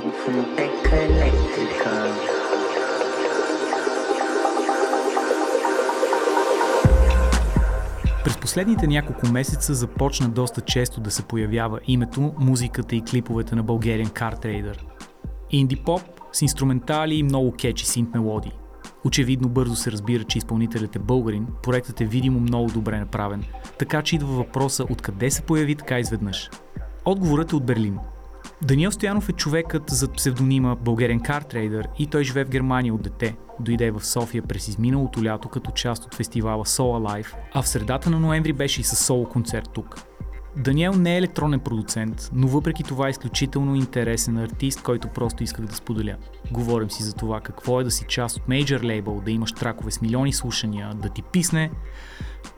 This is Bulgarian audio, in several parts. Фонотека Електрика. През последните няколко месеца започна доста често да се появява името, музиката и клиповете на Bulgarian Car Trader. Инди поп с инструментали и много кечи синт мелодии. Очевидно бързо се разбира, че изпълнителят е българин, проектът е видимо много добре направен, така че идва въпроса откъде се появи така изведнъж. Отговорът е от Берлин. Даниел Стоянов е човекът зад псевдонима Bulgarian Car Trader и той живее в Германия от дете. Дойде в София през изминалото лято като част от фестивала SoAlive, а в средата на ноември беше и със соло концерт тук. Даниел не е електронен продуцент, но въпреки това е изключително интересен артист, който просто исках да споделя. Говорим си за това какво е да си част от мейджър лейбъл, да имаш тракове с милиони слушания, да ти писне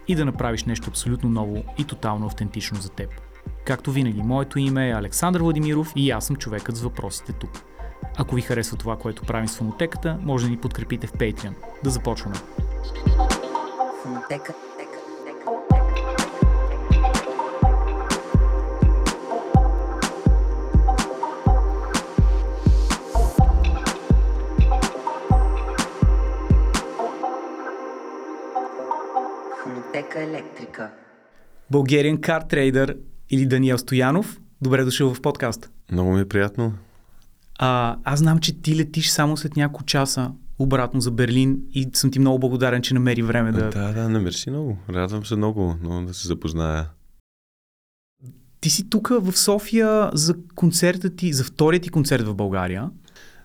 и да направиш нещо абсолютно ново и тотално автентично за теб. Както винаги, моето име е Александър Владимиров и аз съм човекът с въпросите тук. Ако ви харесва това, което правим с Фонотеката, може да ни подкрепите в Patreon. Да започваме! Фонотека. Фонотека Електрика. Bulgarian Car Trader или Даниел Стоянов, добре дошъл в подкаста. Много ми е приятно. Аз знам, че ти летиш само след няколко часа обратно за Берлин и съм ти много благодарен, че намери време да... Да, намерси много. Радвам се много да се запозная. Ти си тук в София за концерта ти, за втория ти концерт в България,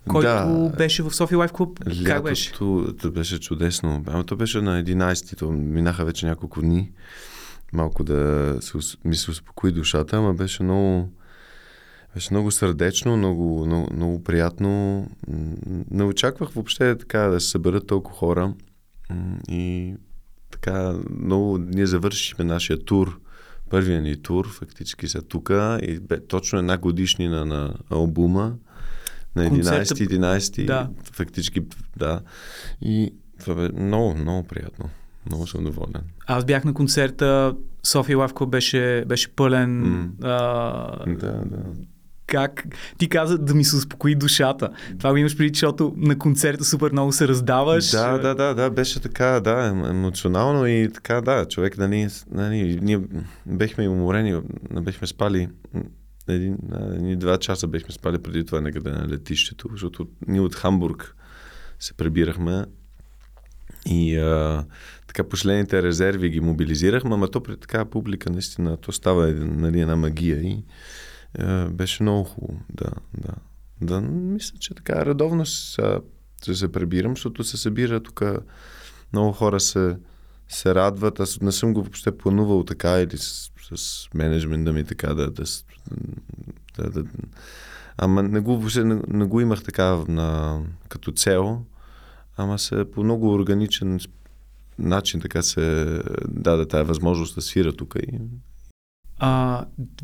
който беше в София Лайф Клуб. Как беше? Лятото беше чудесно. Ама то беше на 11-ти, то минаха вече няколко дни. Малко да ми се успокои душата, ама беше много сърдечно, много приятно. Не очаквах въобще така да се съберат толкова хора. И така много ние завършихме нашия тур, първия ни тур, фактически са тука и точно една годишнина на албума, на 11-11, да. Фактически, да. И това бе много приятно. Много съм доволен. Аз бях на концерта, София Лайф Клуб беше пълен. Как ти каза да ми се успокои душата. Това го имаш предвид, защото на концерта супер много се раздаваш. Да, беше така, емоционално и така, човек, ние бехме уморени, бехме спали два часа бехме спали преди това някъде на летището, защото ние от Хамбург се прибирахме. И така последните резерви ги мобилизирахме, ама то при такава публика наистина то става една магия и беше много хубаво. Да, мисля, че така редовно се прибирам, защото се събира тук, много хора се радват. Аз не съм го въобще планувал така или с менеджмента ми така да. Ама не го имах така като цел. Ама по много органичен начин така се даде тая възможност да свира тук.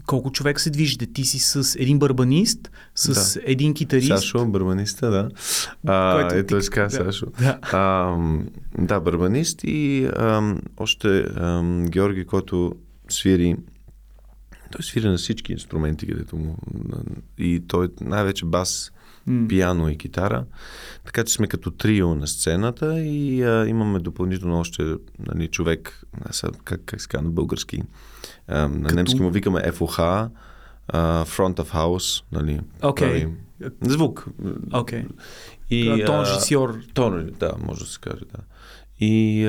Колко човек се движите? Ти си с един барбанист, с един китарист. Сашо, барбаниста, да. Той се казва Сашо. Да, барбанист и още Георги, който свири. Той свири на всички инструменти, където му. И той най-вече бас, пиано и китара. Така че сме като трио на сцената и имаме допълнително още човек, как се казва на български, на немски му викаме ФОХ, Front of House, Okay. Звук. Okay. И тон режисьор. Да, може да се каже, да. И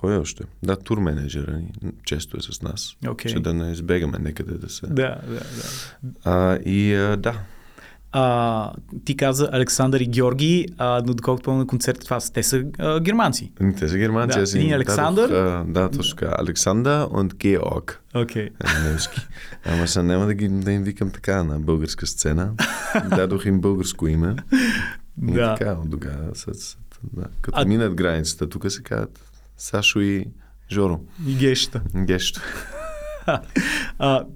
кой е още? Да, тур менеджера ни често е с нас, че да не избегаме некъде да се... Ти каза Александър и Георги, но доколкото помня на концерта, това те са германци. Те са германци. Да. Един Александър. Да, точно така. Александър и Георг. Окей. Ама сега няма да им викам така на българска сцена. Дадох им българско име. И така, от тогава. Като минат границата, тук се казват Сашо и Жоро. И Гешта.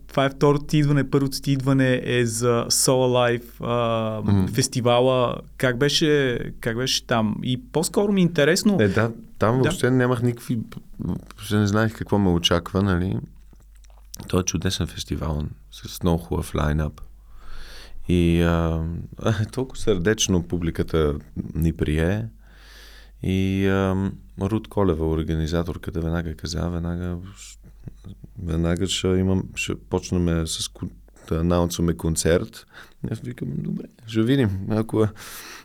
Това е второто ти идване. Първото ти идване е за SoAlive фестивала. Как беше там? И по-скоро ми е интересно... Там въобще нямах никакви... Въобще не знаех какво ме очаква, нали? Той е чудесен фестивал с много хубав лайнап. И толкова сърдечно публиката ни прие. И Рут Колева, организаторката, веднага ще почнем с да анонсваме концерт. Аз викам, добре, ще видим.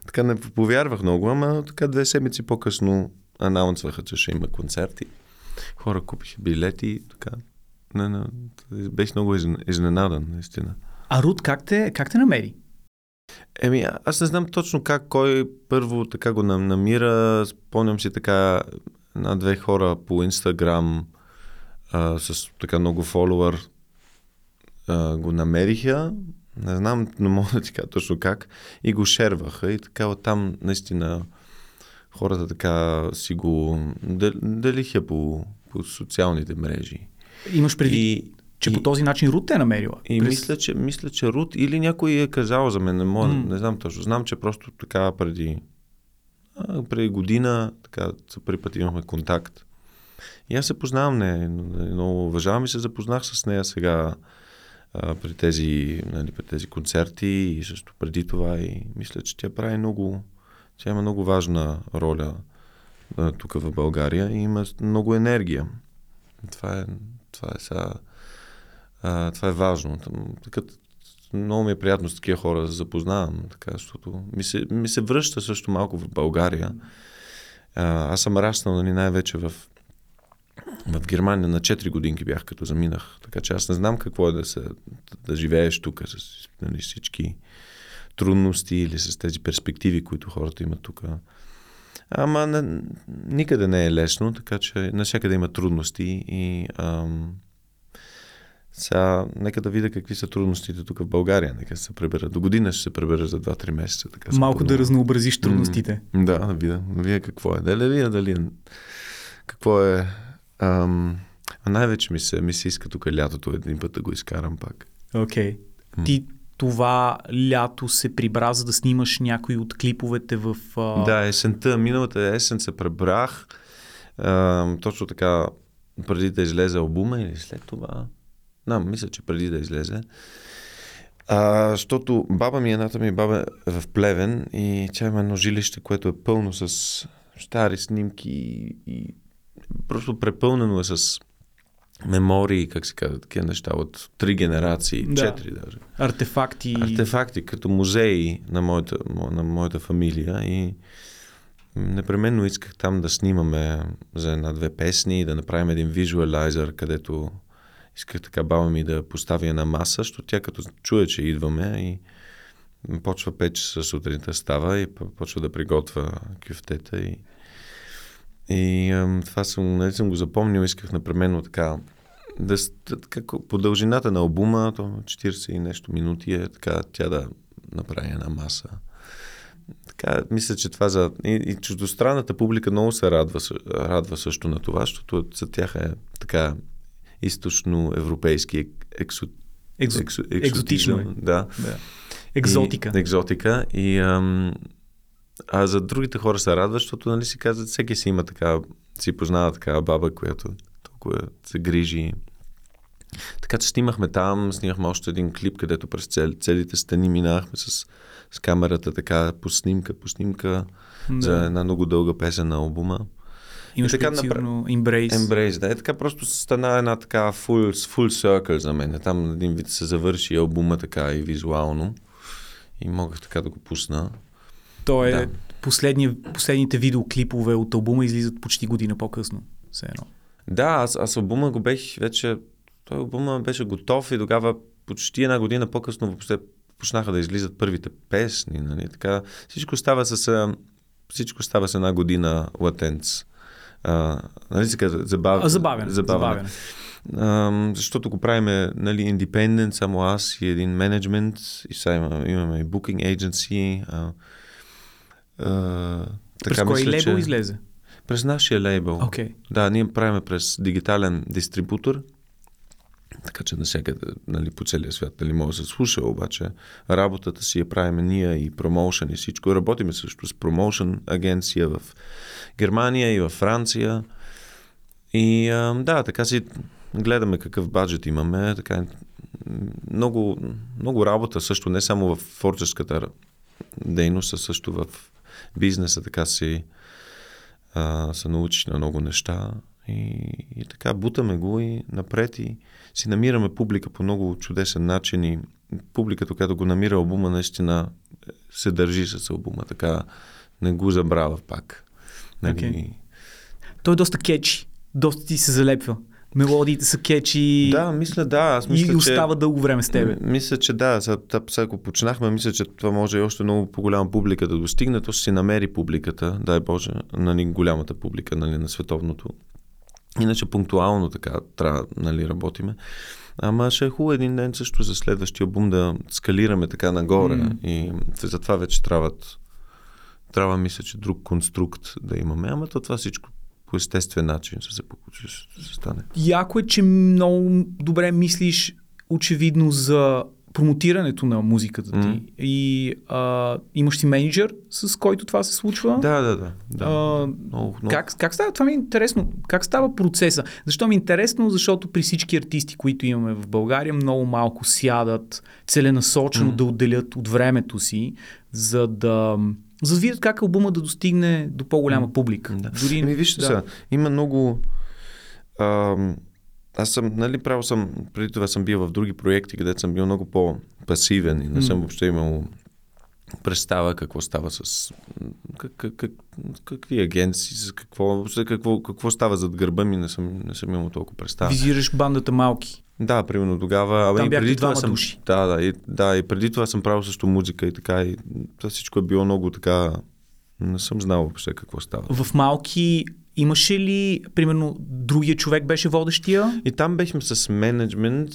Така не повярвах много, ама така 2 седмици по-късно анонсваха, че ще има концерти. Хора купиха билети, така. Не, беше много изненадан, наистина. А Рут, как те намери? Аз не знам точно как, кой първо така го намира. Спомням си така 1-2 хора по Инстаграм с така много фолуър го намериха. Не знам, не мога да ти кажа точно как. И го шерваха и така оттам наистина хората така си го делиха по социалните мрежи. Имаш предвид, че по този начин Рут те е намерила? Мисля, че Рут или някой е казал за мен. Не знам точно. Знам, че просто така преди година така първи път имахме контакт. И аз се познавам, много уважавам и се запознах с нея сега при тези концерти и също преди това. И мисля, че тя има много важна роля тук в България и има много енергия. Това е важно. Много ми е приятно с такива хора да запознавам, така, защото ми се връща също малко в България. Аз съм раснал най-вече в Германия. На 4 годинки бях, като заминах. Така че аз не знам какво е да живееш тук с всички трудности или с тези перспективи, които хората имат тук. Ама никъде не е лесно, така че навсякъде има трудности и сега нека да видя какви са трудностите тук в България. Нека се пребера. До година ще се пребера за 2-3 месеца. Така, малко да разнообразиш трудностите. Да видя какво е. Какво е. Най-вече ми се иска тук лятото един път да го изкарам пак. Окей. Ти това лято се прибра, за да снимаш някои от клиповете в... Да, миналата есен се прибрах. Точно така, преди да излезе албума или след това... мисля, че преди да излезе. Защото едната ми баба е в Плевен и тя има едно жилище, което е пълно с стари снимки и просто препълнено е с мемории, как се казва, такива неща от 3 генерации, 4 даже. Артефакти, като музеи на моята фамилия и непременно исках там да снимаме за 1-2 песни и да направим един визуалайзър, където исках така баба ми да поставя една маса, защото тя като чуе, че идваме и почва 5 часа сутринта става и почва да приготвя кюфтета и това съм го запомнил. Исках непременно така по дължината на албума, то 40 и нещо минути е така, тя да направи една маса. Така, мисля, че това и чуждостранната публика много се радва също на това, защото за тях е така източноевропейски екзотично. Екзотика. И а за другите хора се радва, защото си казват, всеки си има така, си познава така баба, която толкова се грижи. Така че снимахме още един клип, където през целите стени минахме с камерата така по снимка за една много дълга песен на албума. Имаш специално Embrace. Embrace, да. Така просто стана една така full circle за мен. Там един вид се завърши албума така и визуално. И могах така да го пусна. То е последните видеоклипове от албума излизат почти година по-късно. Все едно. Да, аз албума го бех вече... Той албума беше готов и тогава почти 1 година по-късно въобще почнаха да излизат първите песни. Нали? Така, всичко става с 1 година латенц. Нали се казва? Забавен. Защото го правим индепендент, само аз и един менеджмент, и сега имаме и букинг ейдженси. През кой лейбъл излезе? През нашия лейбъл. Okay. Да, ние правиме през дигитален дистрибутор, Така че навсякъде, нали, по целия свят, нали, може да се слуша, обаче работата си я правим ние и промоушен и всичко. Работиме също с промоушен агенция в Германия и във Франция. И да, така си гледаме какъв баджет имаме. Така, много, много работа също, не само в творческата дейност, а също в бизнеса. Така си се научиш на много неща. И така бутаме го и напред и си намираме публика по много чудесен начин и публиката, която го намира албума, наистина се държи с албума, така не го забравя пак. Нали? Okay. Той е доста кетчи, доста ти се залепва. Мелодиите са кетчи. Да, мисля, да. Аз мисля, и остава дълго време с тебе. Мисля, че да. Сега ако почнахме, мисля, че това може и още много по-голяма публика да достигне. То си намери публиката, дай Боже, нали, голямата публика, нали, на световното. Иначе пунктуално така трябва, нали, работиме. Ама ще е хубаво един ден също за следващия албум да скалираме така нагоре. И затова вече трябва, мисля, че друг конструкт да имаме. Ама то това всичко по естествен начин ще се стане. Яко е, че много добре мислиш очевидно за промотирането на музиката ти. И имаш си менеджер, с който това се случва. Да. Много. Как става? Това ми е интересно. Как става процеса? Защо ми е интересно? Защото при всички артисти, които имаме в България, много малко сядат целенасочено да отделят от времето си, за да видят как албума да достигне до по-голяма публика. Да. Вижте сега, има много... Аз съм, нали, право съм, преди това съм бил в други проекти, където съм бил много по-пасивен и не съм въобще имал представа какво става с... Какви агенции, с какво става зад гърба ми, не съм имал толкова представа. Визираш бандата малки. Да, примерно тогава. Там бяха двама души. Да, и преди това съм правил също музика и така. И това всичко е било много така... Не съм знал въобще какво става. В малки... Имаше ли, примерно, другия човек беше водещия? И там бехме с менеджмент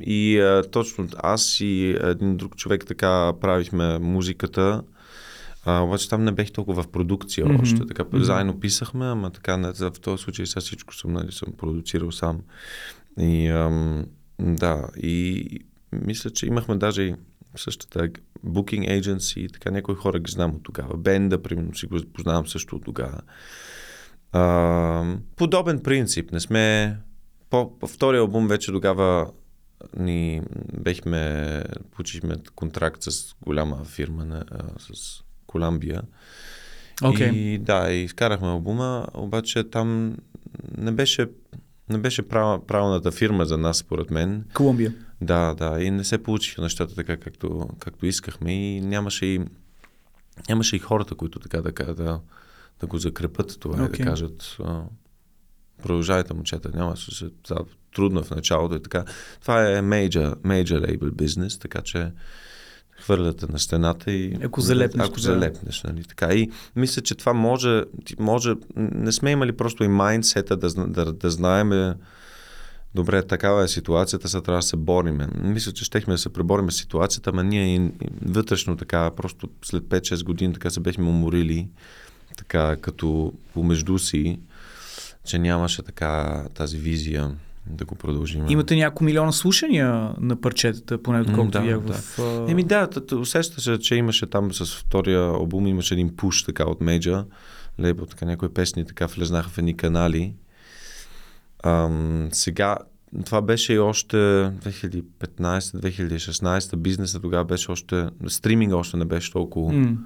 и точно аз и един друг човек така правихме музиката. Обаче там не бех толкова в продукция още. Така, заедно писахме, ама така в този случай сега всичко съм, нали, съм продуцирал сам. И и мисля, че имахме даже и същата booking agency, така някои хора ги знам от тогава. Бенда, примерно, си го познавам също от тогава. Подобен принцип. Не сме... По втория албум вече тогава ни бехме... Получихме контракт с голяма фирма, с Коламбия. Okay. И да, и изкарахме албума, обаче там не беше правилната фирма за нас, според мен. Колумбия. Да, и не се получиха нещата така, както искахме, и нямаше и хората, които така да го закрепят това и да кажат продължайте, момчета, трудно в началото и така. Това е major label бизнес, така че хвърляте на стената и... Ако залепнеш, нали, така. И мисля, че това може... Не сме имали просто и майндсета да знаем добре, такава е ситуацията, сега трябва да се бориме. Мисля, че щехме да се пребориме с ситуацията, ама ние и вътрешно така, просто след 5-6 години така се бехме уморили, така като помежду си, че нямаше така тази визия да го продължим. Имате няколко милиона слушания на парчетата, поне отколкото бях в... Усеща се, че имаше там с втория албум, имаше един пуш така от Major Label, така някои песни така влезнаха в едни канали. Сега, това беше и още 2015-2016 бизнеса, тогава беше още, стриминга още не беше толкова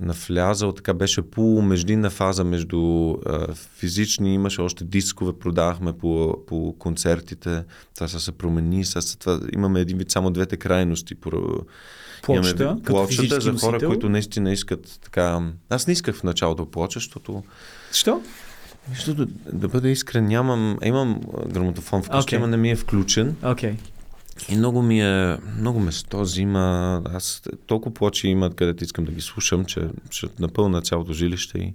навлязал, така беше полумеждинна фаза между физични, имаше още дискове, продавахме по концертите, това се промени, това, имаме един вид само двете крайности. Плочата за хора, носител, които наистина искат така, аз не исках в началото плоча, защото... Що? Защото, да бъда искрен, имам грамотофон вкъщи, ама не ми е включен. И много место взима, аз толкова плочи имат, където искам да ги слушам, че ще напълна цялото жилище. И...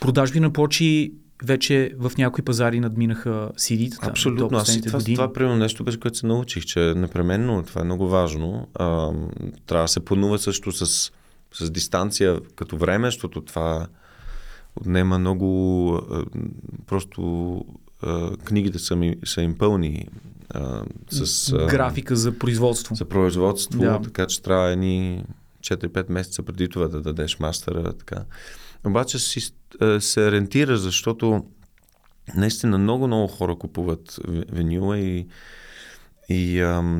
Продажби на плочи вече в някои пазари надминаха CD-тата. Абсолютно, аз и това примерно нещо, без което се научих, че непременно това е много важно. Трябва да се планува също с дистанция като време, защото това отнема много просто книгите са им пълни с... графика за производство. За производство, да. Така че трябва едни 4-5 месеца преди това да дадеш мастера. Така. Обаче се рентира, защото наистина много-много хора купуват винила и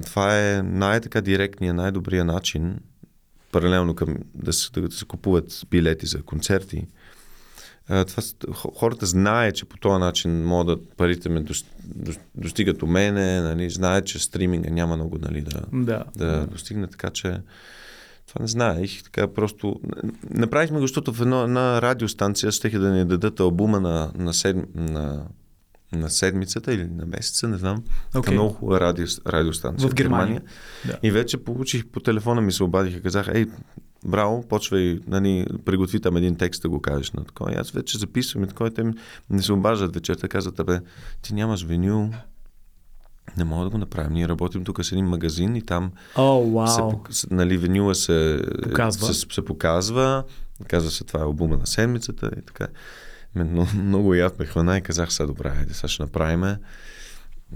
това е най-така директният, най-добрият начин, паралелно към да се купуват билети за концерти. Хората знаят, че по този начин парите ме достигат до мене, нали, знаят, че стриминга няма много, нали, да достигне, така че това не знаех. Така просто направихме го, защото в една радиостанция щеха да ни дадат албума на седмицата или на месеца, не знам. Okay. Много хубава радиостанция в Германия. Да. И вече получих по телефона, ми се обадиха, казах: ей, браво, почвай, нали, приготви там един текст да го кажеш на такова. И аз вече записвам и такова, и те ми се обаждат вечерта, казват: абе, ти нямаш винил, не мога да го направим. Ние работим тук с един магазин и там нали, винила се показва, казва се, това е албума на седмицата и така. Но много яд ме хвана и казах: са, добре, хайде, сега ще направиме.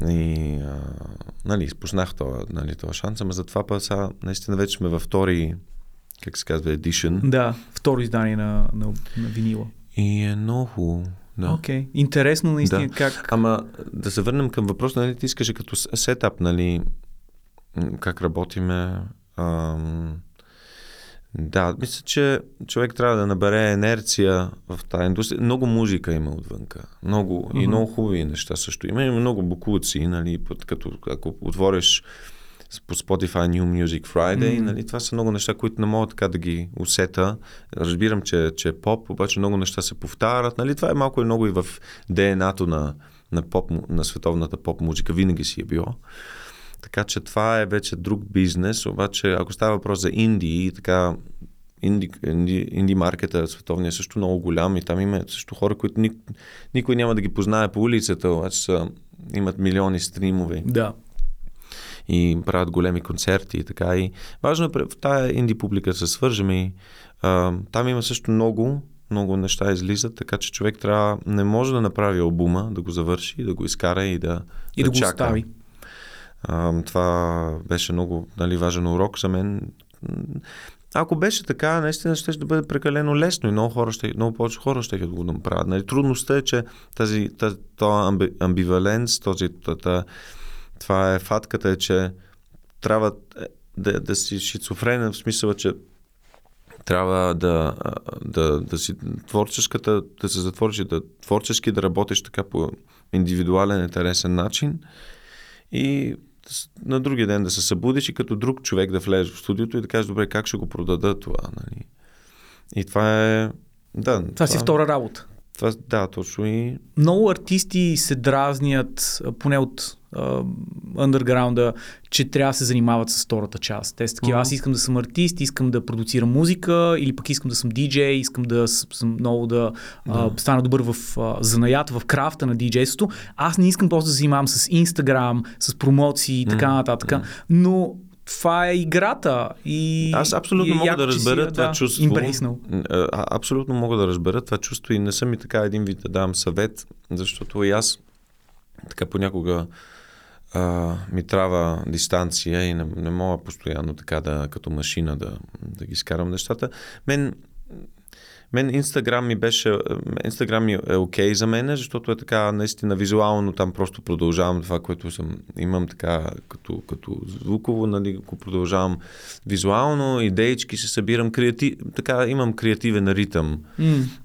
И нали, изпуснах това, нали, това шанса, но затова па сега наистина вече сме във втори, как се казва, edition. Да, второ издание на винила. И е много хубаво. Да. Окей. Интересно наистина, да. Как... Ама да се върнем към въпрос, нали, ти искаш като сетап, нали, как работиме. Да, мисля, че човек трябва да набере енерция в тази индустрия. Много музика има отвънка. Много, и много хубави неща също. Има и много бокуци, нали, като ако отвориш по Spotify New Music Friday, нали, това са много неща, които не мога така да ги усета. Разбирам, че е поп, обаче много неща се повтарят. Нали, това е малко и много и в ДНА-то на световната поп музика. Винаги си е било. Така че това е вече друг бизнес, обаче ако става въпрос за инди, така инди маркета световния е също много голям и там има също хора, които никой няма да ги познае по улицата, обаче имат милиони стримове. Да. И правят големи концерти и така. И важно е в тая инди публика да се свържем и там има също много неща излизат, така че човек трябва, не може да направи албума, да го завърши, да го изкара и да го чака. Остави. Това беше много, нали, важен урок за мен. Ако беше така, наистина ще бъде прекалено лесно и много повече хора ще го направят. Нали, трудността е, че този амбиваленс, това е фатката, е, че трябва да си шизофренен, в смисъл, че трябва да си творческата, да се затвориш, да творчески да работиш така по индивидуален, интересен начин. И на другия ден да се събудиш и като друг човек да влезеш в студиото и да кажеш: добре, как ще го продада това, нали? И това е... Да, това си втора работа. Това, да, точно и... Много артисти се дразнят, поне от андърграунда, че трябва да се занимават с втората част. Те са такива: аз искам да съм артист, искам да продуцирам музика, или пък искам да съм диджей, искам да съм много да стана добър в занаят, в крафта на диджейството. Аз не искам просто да занимавам с Инстаграм, с промоции и така нататък. Но това е играта. И аз абсолютно мога да разбера това чувство. Абсолютно мога да разбера това чувство и не съм и така един вид да давам съвет, защото и аз така понякога ми трябва дистанция и не мога постоянно така да, като машина да ги изкарам нещата. Мен Инстаграм ми е окей за мен, защото е така наистина визуално, там просто продължавам това, което имам така като звуково, нали, го продължавам визуално, идеички се събирам, така имам креативен ритъм.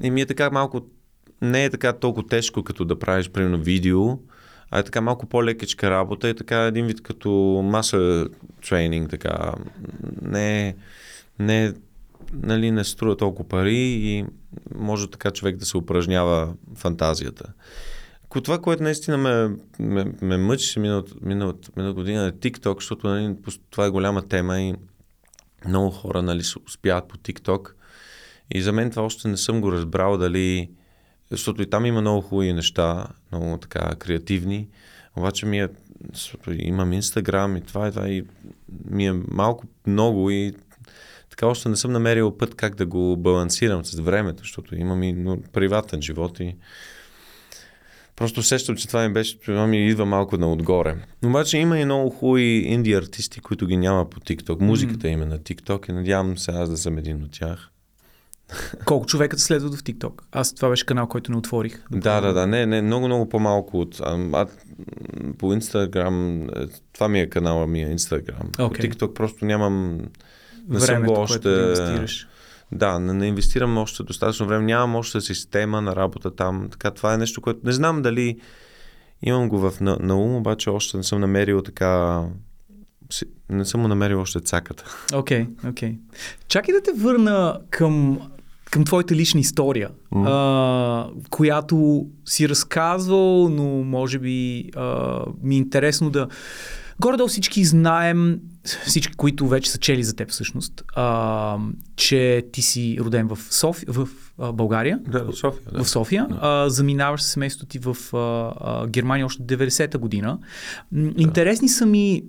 И ми е така малко, не е така толкова тежко, като да правиш примерно видео, а е така малко по-лекичка работа, е така един вид като muscle training, така не, нали, не струва толкова пари и може така човек да се упражнява фантазията. Това, което наистина ме мъчи миналата година е TikTok, защото, нали, това е голяма тема и много хора, нали, успяват по TikTok и за мен това още не съм го разбрал дали... Защото и там има много хубави неща, много така креативни, обаче имам Инстаграм и това и ми е малко много и така още не съм намерил път как да го балансирам с времето, защото имам и приватен живот и Просто усещам, че това ми беше, това ми идва малко на отгоре. Обаче има и много хубави инди артисти, които ги няма по TikTok. Музиката им е на TikTok и надявам се аз да съм един от тях. Колко човека те следват в TikTok? Аз това беше канал, който не отворих. Да. Не, много по-малко от... по Instagram, това ми е канала ми е Instagram. Okay. По TikTok просто нямам... Времето, което да инвестираш. Да, не инвестирам още достатъчно време, нямам още система на работа там. Така, това е нещо, което не знам дали имам го на ум, обаче още не съм намерил така... Не съм му намерил още цаката. Окей. Чакай да те върна към твоята лична история, която си разказвал, но може би ми е интересно да... Горе-долу всички знаем, всички, които вече са чели за теб всъщност, че ти си роден в България. Да, в София. Да. В София. Да. Заминаваш със семейството ти в Германия още 90-та година. Да. Интересни са ми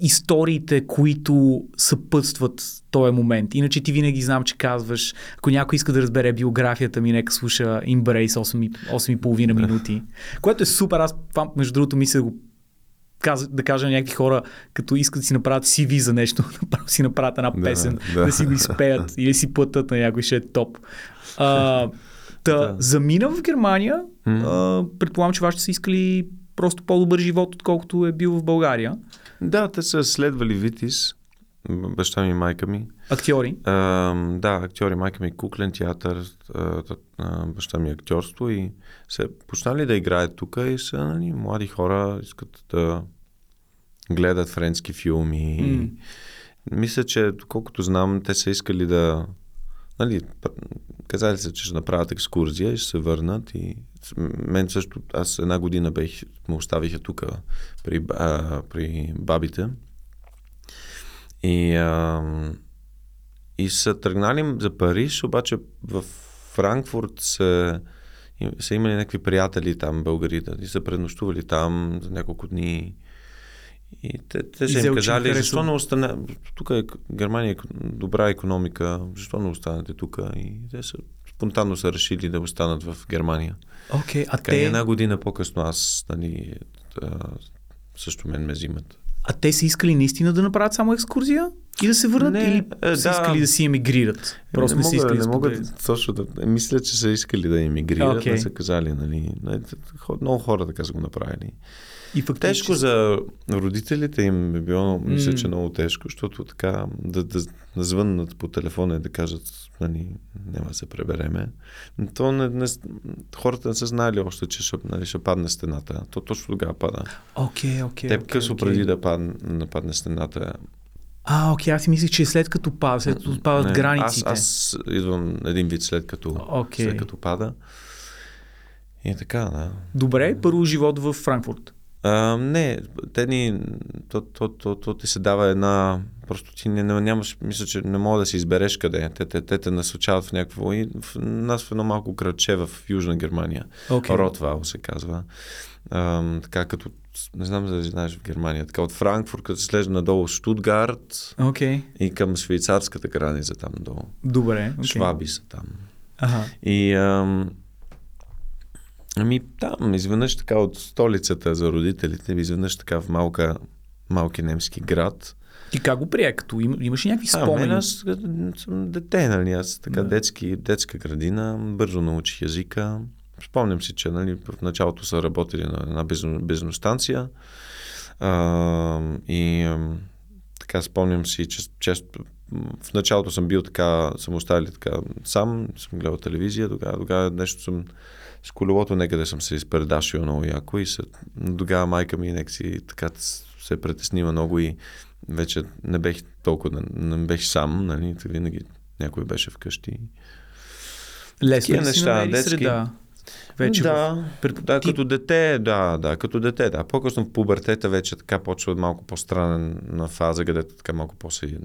историите, които съпътстват този момент. Иначе ти винаги знам, че казваш, ако някой иска да разбере биографията ми, нека слуша Embrace 8,5 минути. Което е супер. Аз между другото мисля да кажа на някакви хора, като искат да си направят CV за нещо, да си направят една песен, да си го изпеят или си платят на някой, ще е топ. Замина в Германия, предполагам, че вашите са искали просто по-добър живот, отколкото е бил в България. Да, те са следвали Витис, баща ми и майка ми. Актьори? Да, актьори, майка ми куклен театър, баща ми актьорство и се почнали да играят тук и са млади хора, искат да гледат френски филми. И мисля, че доколкото знам, те са искали да... казали се, че ще направят екскурзия и ще се върнат и мен също, аз една година му оставиха тук при бабите и са тръгнали за Париж, обаче в Франкфурт са имали някакви приятели там, българите, и са пренощували там за няколко дни. И те са им казали, защо не остане, тук е Германия, добра економика, защо не останете тук? И те спонтанно са решили да останат в Германия. Една година по-късно аз, също мен ме взимат. А те са искали наистина да направят само екскурзия? И да се върнат? Или са искали да си емигрират? Просто не са искали да споделят. Точно да, мисля, че са искали да емигрират, да са казали, много хора така са го направили. И тежко за родителите им е било, мисля, че много тежко, защото така да звъннат по телефона и да кажат, няма да се пребереме. То хората не са знаели още, че ще падне стената. То точно тогава пада. Те късно преди да падне стената. Аз си мислих, че след като падат границите. Аз идвам един вид след като пада. И така, да. Добре, първо живот в Франкфурт. Не, то ти се дава една... Просто ти нямаш... Мисля, че не мога да си избереш къде. Те те насочават в някакво... И нас в едно малко градче в Южна Германия. Ротвайл се казва. Така като... Не знам за да знаеш в Германия. Така от Франкфурт, като се слежда надолу Штутгарт и към швейцарската граница там долу. Добре. Шваби са там. И... там, изведнъж така от столицата за родителите, изведнъж така в малки немски град. И как го прие? Като имаш някакви спомени? Аз съм дете, аз така детска градина, бързо научих езика. Спомням си, че в началото са работили на една бензиностанция и така спомням си, че в началото съм бил така, съм оставили така сам, съм гледал телевизия, тогава нещо съм с колелото някъде съм се изпредашил много яко и тогава майка ми някакси така се притеснила много и вече не бех толкова, не бех сам, винаги някой беше вкъщи. Лесно ли си намери среда? Вече като дете. По-късно в пубертета вече така почва малко по-странна фаза, където така малко по-се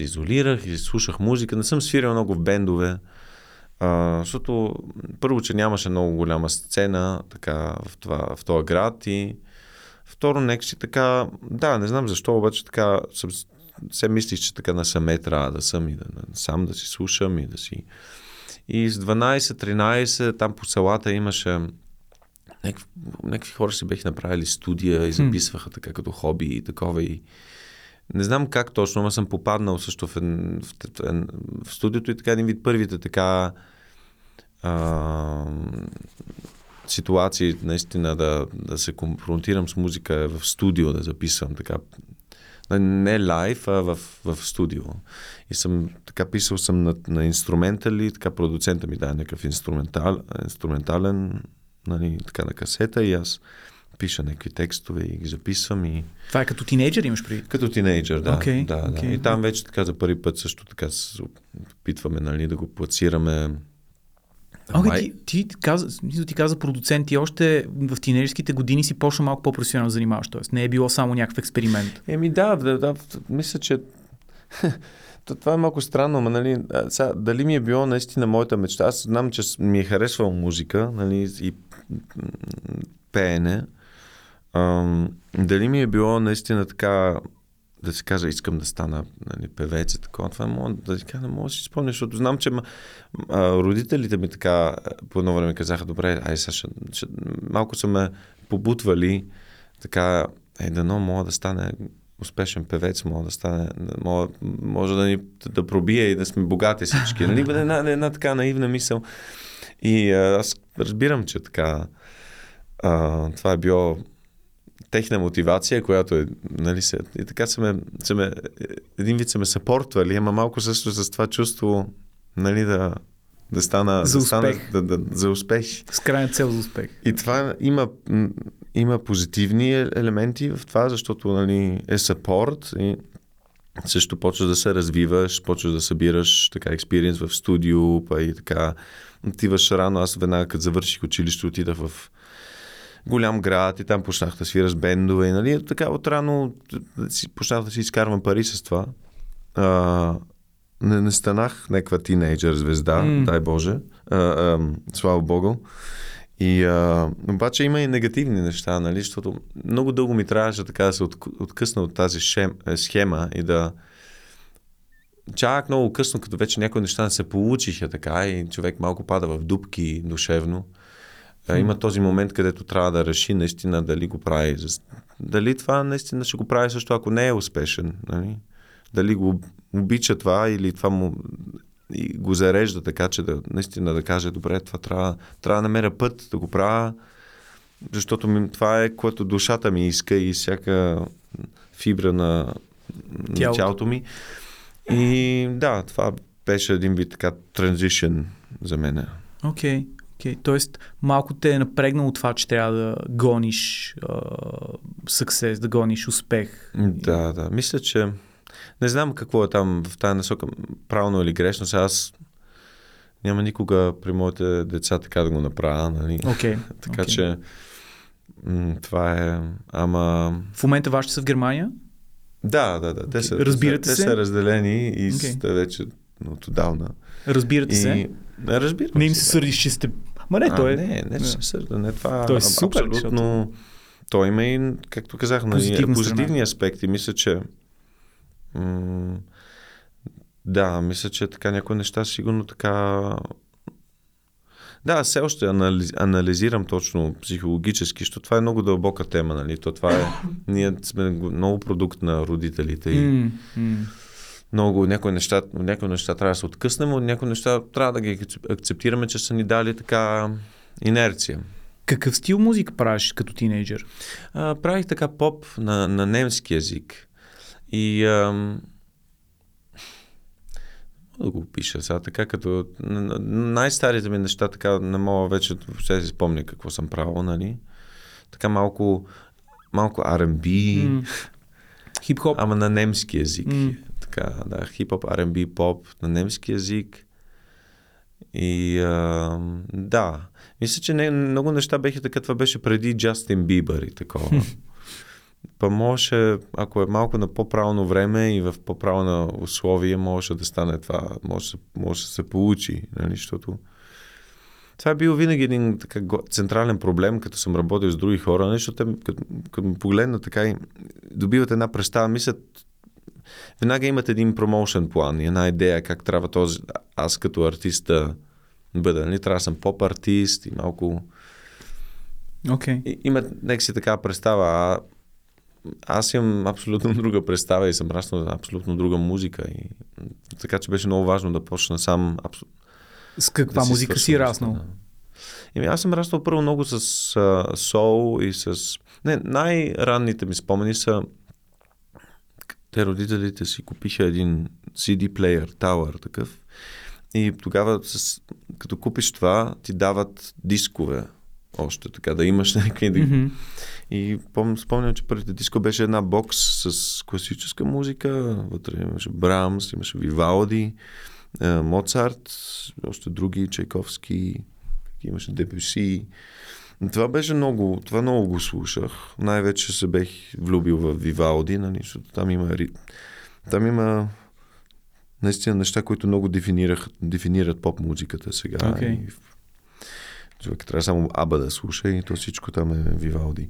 изолирах и слушах музика. Не съм свирил много в бендове. Защото първо, че нямаше много голяма сцена така, в този град и второ, някакси така, не знам защо, обаче така се мислих, че така насаме трябва да съм и сам да си слушам и да си... И с 12-13 там по селата имаше някакви хора си беха направили студия и записваха така като хоби и такова и не знам как точно, но съм попаднал също в студиото и така един вид първите така ситуации наистина да се конфронтирам с музика в студио, да записвам така. Не лайв, а в студио. И съм така писал съм на инструментали, така продуцента ми даде някакъв инструментален, нали, така на касета и аз пиша някакви текстове и ги записвам. И... Това е като тинейджър имаш предвид? Като тинейджър, да. Okay, да. И там вече така за първи път също така се опитваме, нали, да го плацираме. Ти каза продуцент и още в тинейджерските години си почна малко по-професионално занимаваш, т.е. не е било само някакъв експеримент. Да, мисля, че това е малко странно, но нали, дали ми е било наистина моята мечта, аз знам, че ми е харесвала музика, нали, и пеене, дали ми е било наистина така да си кажа, искам да стана, нали, певец и такова. Това не мога да си спомня, защото знам, че родителите ми така по едно време казаха, добре, Саша, малко са ме побутвали така, дано мога да стане успешен певец, може да пробие и да сме богати всички. Нали, една така наивна мисъл. И аз разбирам, че така това е било техна мотивация, която е, нали, и така един вид са ме съпортвали, ама малко също с това чувство, нали, да стана за успех. За успех. С крайна цел за успех. И това има позитивни елементи в това, защото, нали, е съпорт и също почваш да се развиваш, почваш да събираш така експириенс в студио, па и така отиваш рано. Аз веднага като завърших училище отидах в голям град и там почнах да свираш бендове. Нали, така отрано почнах да си изкарвам пари с това. Не станах някаква тинейджър звезда, дай Боже. Слава Богу. И, обаче има и негативни неща, нали, защото много дълго ми трябваше така да се откъсна от тази схема и да чак много късно, като вече някои неща не се получиха така и човек малко пада в дупки душевно. Има този момент, където трябва да реши наистина дали го прави. Дали това наистина ще го прави също, ако не е успешен. Нали? Дали го обича това или това и го зарежда така, че наистина да каже, добре, това трябва да намеря път да го правя, защото това е, което душата ми иска и всяка фибра на тялото ми. И да, това беше един вид така транзишън за мен. Окей. Тоест, малко те е напрегнало това, че трябва да гониш съксес, да гониш успех. Да. Мисля, че не знам какво е там в тази насока, правилно или грешно. Сега аз няма никога при моите деца така да го направя. Нали? Така че това е... В момента вашите са в Германия? Да. Те са, разбирате се? Те са разделени и сте вече отдавна. Разбирате се? Не им се сърдиш, че сте... Не, ще се сърда. Не, това е супер, абсолютно... Защото... Той има и, както казах, позитивни аспекти. Мисля, че... мисля, че така някои неща сигурно така... Да, все още анализирам точно психологически, защото това е много дълбока тема, нали? Ние сме много продукт на родителите и... Много някои неща трябва да се откъснем, от някои неща трябва да ги акцептираме, че са ни дали така инерция. Какъв стил музика правиш като тинейджър? Правих така поп на немски език. И да го пиша сега така, като най-старите ми неща, така не мога вече да си спомня какво съм правил, нали? Така малко R&B, хип-хоп, ама на немски език. Хип-хоп, R&B, поп, на немски език. И мисля, че много неща беха така, това беше преди Джастин Бибър и такова. Па може, ако е малко на по-правилно време и в по-правилно условие, може да стане това, може да се получи, нали, защото това е бил винаги един така централен проблем, като съм работил с други хора, защото те, като ми погледна така и добиват една представа, мислят, веднага имат един промоушен план, една идея как трябва аз като артист да бъда. Нали? Трябва да съм поп-артист и малко Okay. Имат някакси така представа. Аз имам абсолютно друга представа и съм раснал за абсолютно друга музика. И... Така че беше много важно да почна сам. С каква да музика си раснал? Да. Еми, аз съм раснал първо много с сол и с... Не, най-ранните ми спомени са те родителите си купиха един CD плеер, Tower такъв. И тогава, като купиш това, ти дават дискове. Още така, да имаш някакви... Mm-hmm. И спомням, че първите диско беше една бокс с класическа музика. Вътре имаше Брахмс, имаше Вивалди, Моцарт, още други, Чайковски, имаше Дебюси. Това беше много, това много го слушах. Най-вече се бех влюбил в Вивалди, нали, защото там има наистина неща, които много дефинират поп-музиката сега. Okay. Човек трябва само Аба да слуша и то всичко там е Вивалди.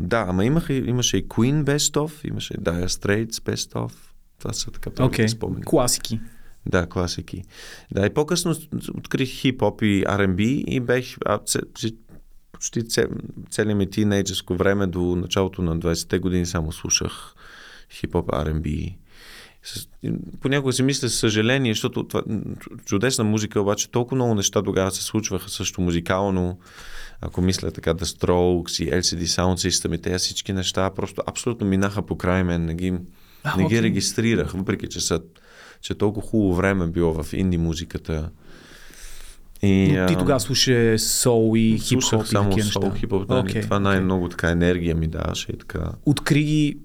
Да, ама имаше и Queen Best Of, имаше и Dire Straits Best Of. Това са така първите спомени. Класики. Да, класики. Да, и по-късно открих хип-хоп и R&B и бех почти целият ми тийнейджерско време до началото на 20-те години само слушах хип-хоп, R&B. Понякога си мисля със съжаление, защото това, чудесна музика, обаче толкова много неща тогава се случваха също музикално. Ако мисля така, The Strokes и LCD Sound System и тези всички неща, просто абсолютно минаха по край мен, не ги регистрирах, въпреки че толкова хубаво време било в инди музиката. Но ти тогава слушаше сол и хип-хоп? Слушах само сол, хип-хоп, това най-много така енергия ми даваше и така. Откри ги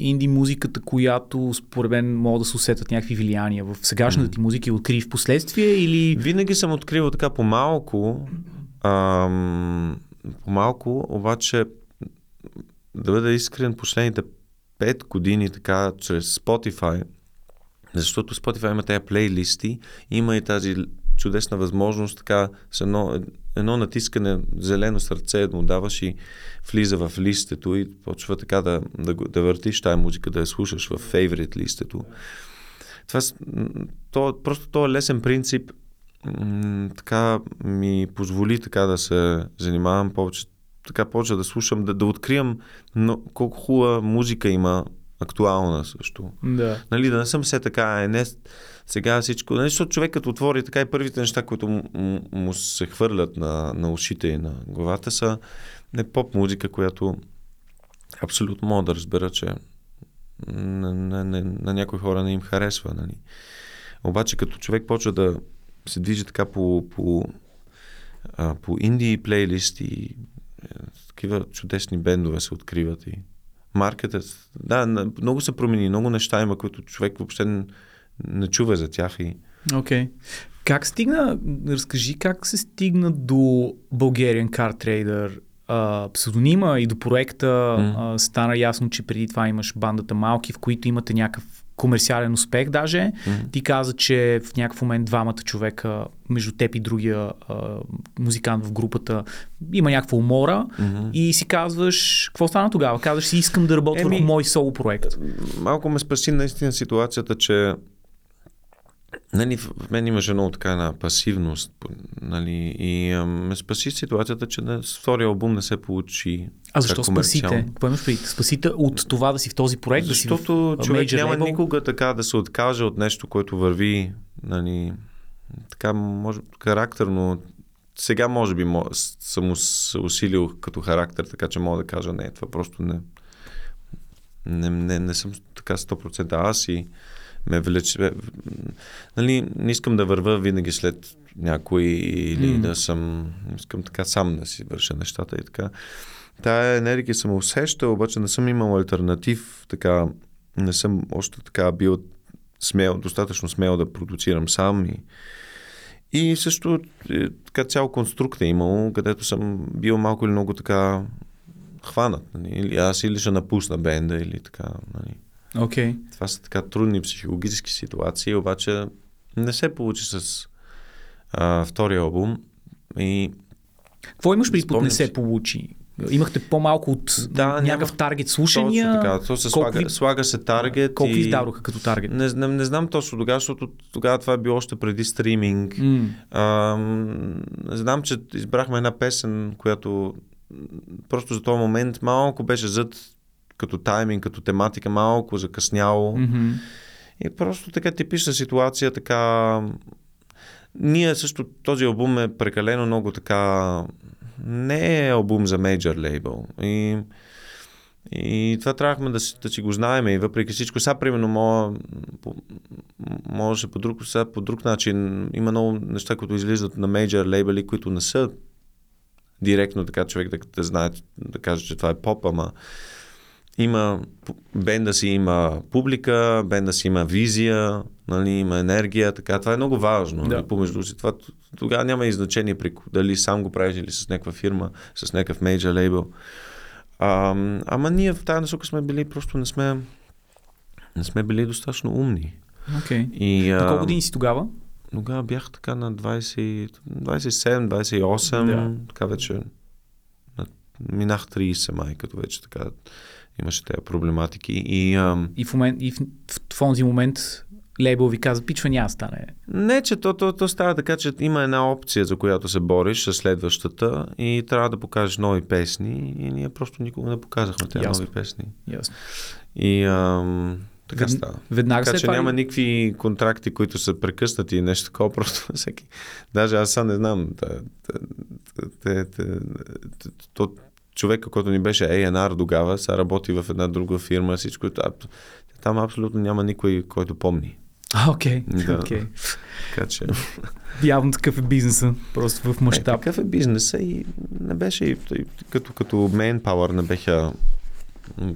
инди музиката, която според мен могат да се усетят някакви влияния в сегашната ти музика и откри в последствие или... Винаги съм откривал така по-малко, обаче да бъда искрен, последните 5 години така чрез Spotify, защото Spotify има тези плейлисти, има и тази чудесна възможност така с едно натискане, зелено сърце му даваш и влиза в листето и почва така да въртиш тая музика, да я слушаш в фейворит листето. Просто този лесен принцип така ми позволи така да се занимавам повече, така повече да слушам, да открием колко хубава музика има актуална също. Да. Нали, да не съм все така, не сега всичко. Нали, защото човек като отвори така и първите неща, които му се хвърлят на ушите и на главата са поп музика, която абсолютно мога да разбера, че на някои хора не им харесва. Нали. Обаче като човек почва да се движи така по инди плейлисти, такива чудесни бендове се откриват и маркетът. Да, много се промени, много неща има, които човек въобще не чува за тях. Окей. Как стигна, разкажи как се стигна до Bulgarian Car Trader, псевдонима и до проекта. Стана ясно, че преди това имаш бандата Малки, в които имате някакъв комерциален успех даже. Ти каза, че в някакъв момент двамата човека, между теб и другия музикант в групата, има някаква умора и си казваш, какво стана тогава? Казваш си, искам да работя върху мой соло проект. Малко ме спаси наистина ситуацията, че нали, в мен имаше много така една пасивност, нали, и ме спаси ситуацията, че втория албум не се получи. А защо спасите? Спасите от това да си в този проект? Защото да си човек няма label? Никога така да се откаже от нещо, което върви, нали, така може, характерно. Сега може би съм усилил като характер, така че мога да кажа не, това просто не съм така 100% аз и ме влече. Нали, не искам да вървя винаги след някой или да съм... Искам така сам да си върша нещата и така. Тая енергия съм усещал, обаче не съм имал альтернатив. Така, не съм още така бил смел, достатъчно смел да продуцирам сам. И също така цял конструкт е имал, където съм бил малко или много така хванат. Нали? Аз или ще напусна бенда, или така... Нали. Okay. Това са така трудни психологически ситуации, обаче не се получи с втория албум. Какво имаш предвид, не се получи? Имахте по-малко от някакъв таргет слушания. Така, то се слага се таргет. Колко ви издадоха като таргет? Не знам точно тогава, защото тогава това е било още преди стриминг. Знам, че избрахме една песен, която просто за този момент малко беше зад като тайминг, като тематика, малко закъсняло. Mm-hmm. И просто така типична ситуация, така... Ние също, този албум е прекалено много така... Не е албум за мейджор лейбъл. И това трябвахме да си го знаем и въпреки всичко. Сега, примерно, може по друг начин. Има много неща, които излизат на мейджор лейбъли, които не са директно така човек да знае, да каже, че това е поп, ама има бенда си има публика, бенда си има визия, нали, има енергия, така. Това е много важно. Да. Нали, помежду си. Това тогава няма и значение дали сам го правиш или с някаква фирма, с някакъв мейджор лейбъл. Ама ние в тази насока сме били, просто не сме били достатъчно умни. Окей. Okay. На колко години си тогава? Тогава бях така на 27-28, да. Така вече минах 30 май, като вече така имаше тези проблематики. И в този момент лейбъл ви казва, пичва няма стане. Не, че то става така, че има една опция, за която се бориш със следващата и трябва да покажеш нови песни и ние просто никога не показахме тези нови песни. Ясно. И... така става. Така че няма никакви контракти, които са прекъснати и нещо такова, просто всеки. Даже аз не знам. Човека, който ни беше A&R тогава, сега работи в една друга фирма, всичко. Там абсолютно няма никой, който помни. Окей. Явно такъв е бизнеса, просто в мащаб. Такъв е бизнеса и не беше и като main power не беха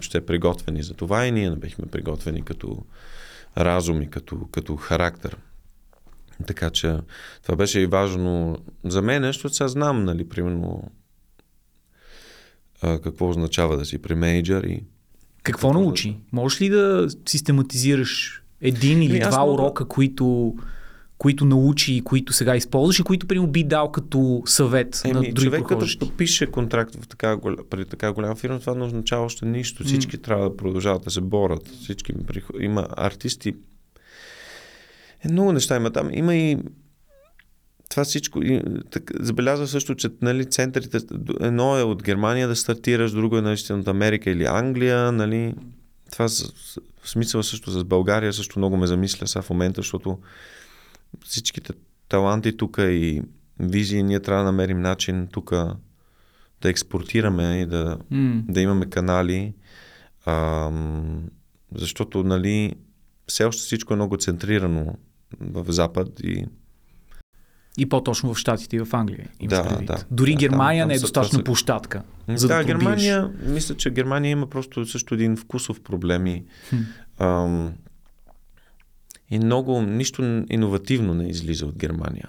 ще приготвени за това и ние не бяхме приготвени като разум и като характер. Така че това беше и важно за мен, защото сега знам, нали, примерно какво означава да си при мейджър и... Какво научи? Можеш ли да систематизираш един или два урока, които научи и които сега използваш и които примерно би дал като съвет на други човек, прохожащи? Като пише контракт в при така голяма фирма, това не означава още нищо. Всички трябва да продължават да се борят. Всички има артисти. Много неща има там. Има и това всичко. Забелязва също, че, нали, центърите, едно е от Германия да стартираш, друго е наистина от Америка или Англия. Нали. Това в смисъл също с България също много ме замисля сега в момента, защото всичките таланти тук и визии, ние трябва да намерим начин тук да експортираме и да имаме канали, защото, нали, все още всичко е много центрирано в Запад и по-точно в Щатите и в Англия. Дори Германия там не е достатъчно площадка. Да, Германия, мисля, че Германия има просто също един вкусов проблем и и много, нищо иновативно не излиза от Германия.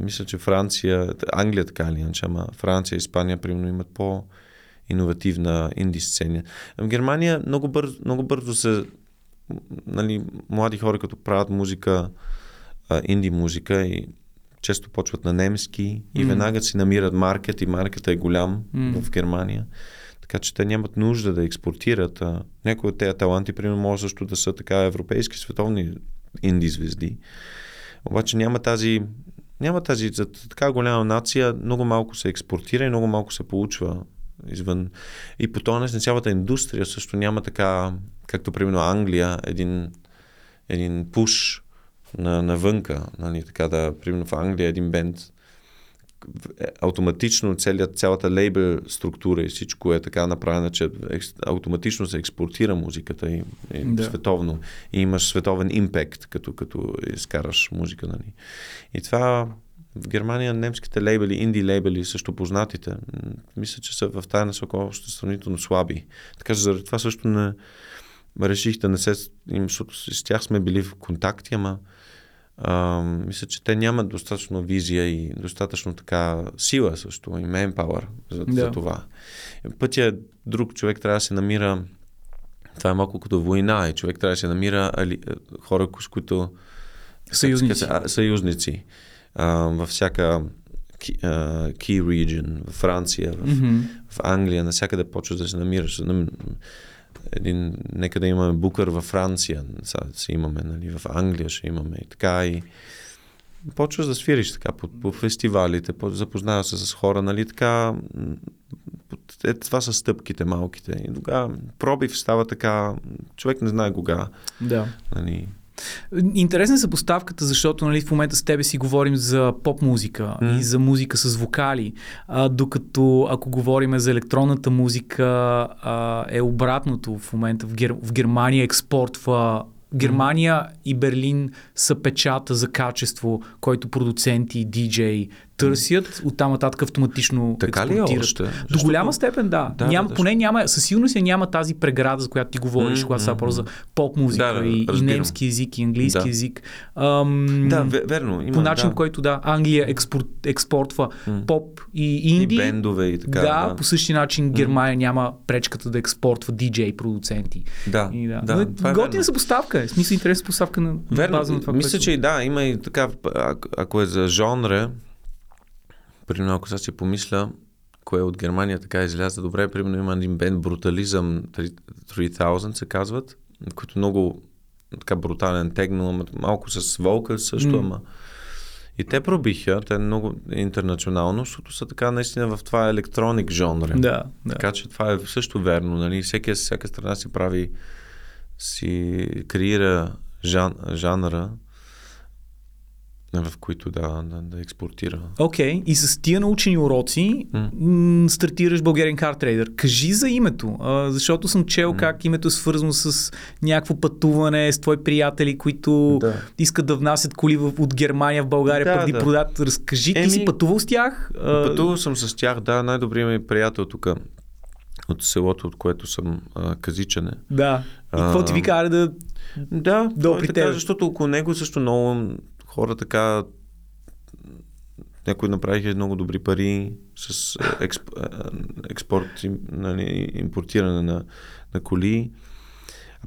Мисля, че Франция, Англия така ли, иначе, ама Франция, Испания, примерно, имат по-иновативна инди сцена. В Германия много бързо се, нали, млади хора, като правят музика, инди музика, и често почват на немски и веднага си намират маркет и маркета е голям в Германия. Така че те нямат нужда да експортират. Някои от тези таланти, примерно, може също да са така европейски, световни инди звезди. Обаче няма тази за така голяма нация, много малко се експортира и много малко се получва извън. И по този начин цялата индустрия също няма така, както примерно Англия, един пуш навънка. Нали, така да, примерно в Англия един бенд автоматично цялата лейбъл структура и всичко е така направено, че автоматично се експортира музиката и световно. И имаш световен импект, като изкараш музика. Нали. И това в Германия немските лейбели, инди лейбели, също познатите, мисля, че са в тази насока общо сравнително слаби. Така че заради това също не реших да не се... Защото с тях сме били в контакти, ама мисля, че те нямат достатъчно визия и достатъчно така сила също и manpower за това. Пътя друг, човек трябва да се намира, това е малко като война и човек трябва да се намира хора, с които съюзници във всяка Key Region, в Франция, в Англия, навсякъде почваш да се намираш. Нека да имаме букър във Франция, сега имаме, в Англия ще имаме и така, и почваш да свириш така по фестивалите, запознаваш се с хора, така. Това са стъпките малките. И тогава пробив става така, човек не знае кога. Да. Интересна е съпоставката, защото в момента с тебе си говорим за поп-музика и за музика с вокали, докато ако говорим за електронната музика, е обратното в момента. В Германия експортва. Германия и Берлин са печата за качество, който продуценти, диджеи търсят, оттам нататък автоматично експортират. До голяма степен, да. Поне няма, със сигурност няма тази преграда, за която ти говориш, когато са просто за поп-музика и немски език, и английски език. Верно. По начин, който Англия експортва поп и инди. И бендове и така. Да, по същия начин Германия няма пречката да експортва диджей продуценти. Готина съпоставка е. Смисъл, интересна съпоставка на база на това. Мисля, че има и така, ако е за жанра, примерно, ако сега си помисля, кое от Германия така изляза добре, примерно има един бенд Брутализъм 3000 се казват, който много така брутален тегно, малко с вълка също, ама и те пробиха, те много интернационално, защото са така наистина в това електроник жанре. Да. Така че това е също верно, всеки, всяка страна си прави, си креира жанра, в които да експортира. Окей, и с тия научени уроци стартираш Bulgarian Car Trader. Кажи за името, защото съм чел как името е свързано с някакво пътуване, с твои приятели, които искат да внасят коли от Германия в България, преди продават. Разкажи, ти си пътувал с тях? Пътувал съм с тях, най-добрият ми приятел тук от селото, от което съм казичане. Да, и какво ти ви кара да при теб? Защото около него също много хора така, някои направиха много добри пари с експорт, импортиране на коли.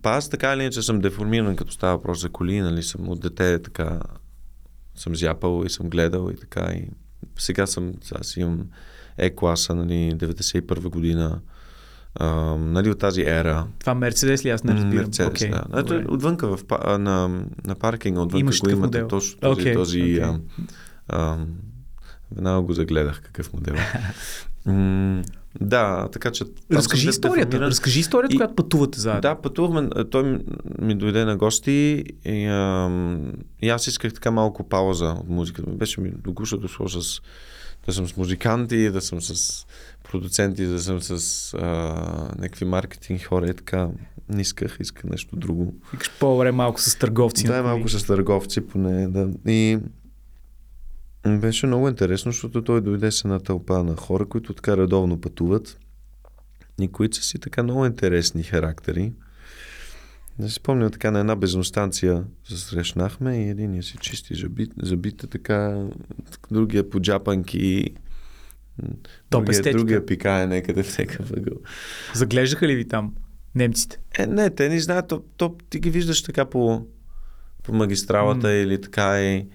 Аз така или иначе съм деформиран, като става въпрос за коли, съм от дете така, съм зяпал и съм гледал и така. И сега аз имам Е-класа, 91 година, от тази ера. Това Мерцедес ли, аз не разбирам? Мерцедес, да. Ето, отвънка на паркинга, отвънка го имате точно този... Веднага го загледах какъв модел. Така че... Разкажи историята, която пътувате заедно. Да, пътувахме. Той ми дойде на гости и аз исках така малко пауза от музиката. Беше ми до гуша дошло да съм с музиканти, да съм с продуценти, да съм с някакви маркетинг хора и така. Не исках нещо друго. Викаш по-добре малко с търговци. Да, малко с търговци поне. Да. И беше много интересно, защото той дойде с една тълпа на хора, които така редовно пътуват и които са си така много интересни характери. Да си спомня така на една бензиностанция се срещнахме и единия си чисти зъбите така, другия по джапанки, другия пикае някъде в някакъв въгъл. Заглеждаха ли ви там немците? Не, те не знаят, ти ги виждаш така по магистралата или така и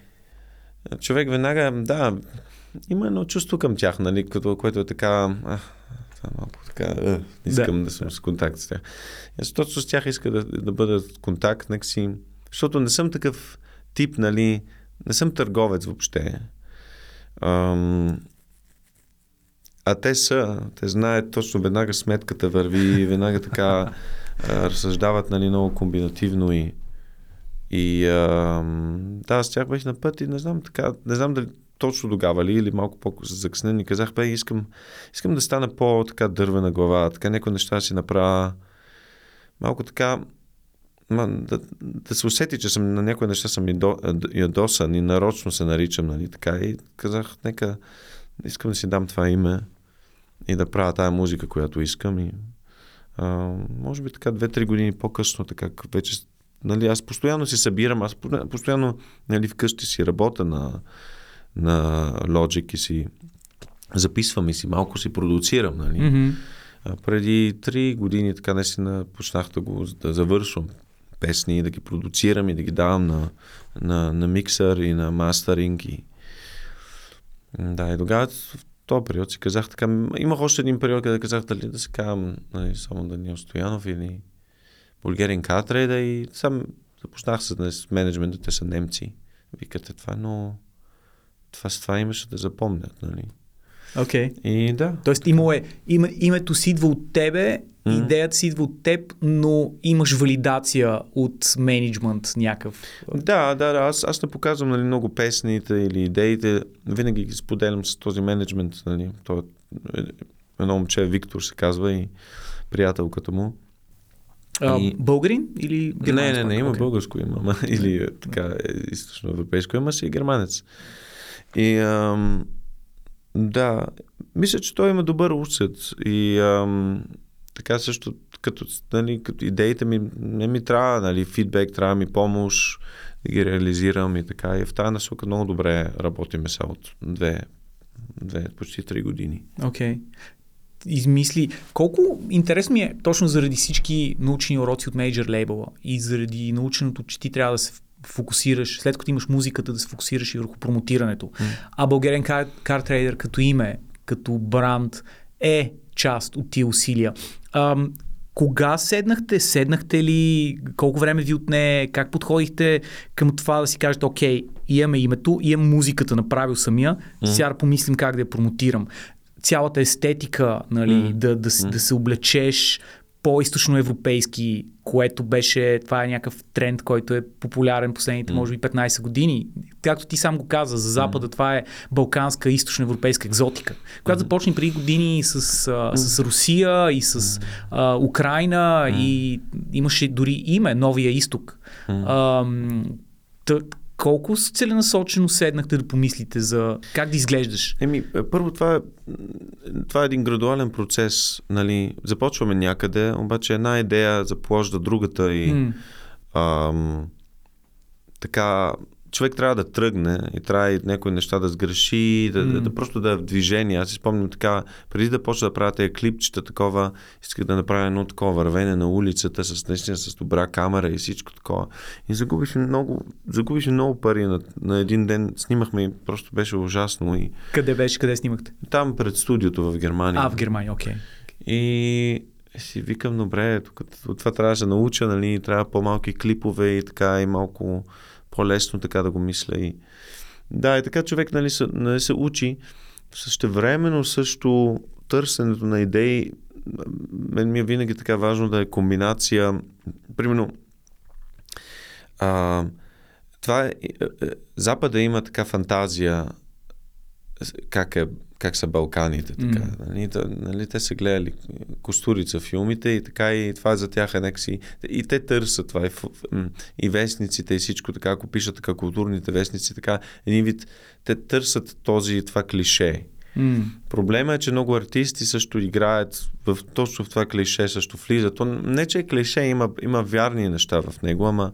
човек веднага, има едно чувство към тях, което е така... малко така, искам да съм с контакт с тях. Защото с тях иска да бъда в контакт, защото не съм такъв тип, не съм търговец въобще. А те знаят точно, веднага сметката върви, веднага така разсъждават много комбинативно и с тях бях на път и не знам дали точно тогава или малко по-късно закъснен и казах, искам да стана по-така дървена глава, така някои неща си направя малко така, да се усети, че съм на някои неща съм ядосан и нарочно се наричам, така и казах, нека искам да си дам това име и да правя тая музика, която искам и може би така 2-3 години по-късно, така вече, аз постоянно си събирам, аз постоянно вкъщи си работя на Logic и си записвам и си малко си продуцирам. Преди 3 години така наистина почнах да завършвам песни и да ги продуцирам и да ги давам на миксър и на мастеринг. Да, и тогава в този период си казах така, имах още един период, къде казах дали да се казвам само Даниел Стоянов или Bulgarian Car Trader и сам започнах с менеджмента, те са немци. Викате това, но това с това имаше да запомнят, нали? Окей. Okay. И да. Тоест името си идва от тебе, идеята си идва от теб, но имаш валидация от менеджмент някакъв. Да. Аз не показвам, нали, много песните или идеите. Винаги ги споделям с този менеджмент, нали. Той едно момче, Виктор се казва, и приятелката му. И... Българин или германец? Не, има българско има. Или така източноевропейско, има си и германец. И да, мисля, че той има добър усет и така също като идеите ми не ми трябва, нали, фидбек, трябва ми помощ да ги реализирам и така. И в тази насока много добре работиме са от почти 3 години. Окей. Okay. Измисли. Колко интересно ми е точно заради всички научни уроци от мейджър лейбъла и заради наученото, че ти трябва да се фокусираш, след като имаш музиката, да се фокусираш и върху промотирането. А Bulgarian Car Trader като име, като бранд е част от тия усилия. Кога седнахте? Седнахте ли? Колко време ви отне? Как подходихте към това да си кажете, окей, имаме името, имам музиката, направил самия, сега помислим как да я промотирам. Цялата естетика, нали, да се облечеш по-източноевропейски, което беше, това е някакъв тренд, който е популярен последните, може би, 15 години. Както ти сам го каза, за Запада това е балканска, източноевропейска екзотика, която започна преди години с Русия и с Украина и имаше дори име, Новия изток. Колко целенасочено седнахте да помислите за как да изглеждаш? Първо това е един градуален процес. Нали? Започваме някъде, обаче една идея запложда другата и така човек трябва да тръгне и трябва и някои неща да сгреши, да просто да е в движение. Аз си спомням така, преди да почна да правя тези клипчета, такова, исках да направя едно такова вървене на улицата с добра камера и всичко такова. И загубиш много пари на един ден. Снимахме и просто беше ужасно. И... Къде снимахте? Там пред студиото в Германия. В Германия, окей. И... си викам, добре, от това трябва да се науча, нали, трябва по-малки клипове и така, и малко по-лесно така да го мисля. И... Да, и така човек, нали, се учи. Същевременно също търсенето на идеи, мен ми е винаги така важно да е комбинация. Примерно, Запада има така фантазия как са Балканите. Така. Нали, те са гледали Костурица филмите и така, и това за тях е някакси. И те търсят това. И вестниците и всичко така, ако пишат така културните вестници, така, един вид, те търсят това клише. Проблема е, че много артисти също играят точно в това клише, също влизат. Не, че е клише, има вярни неща в него, ама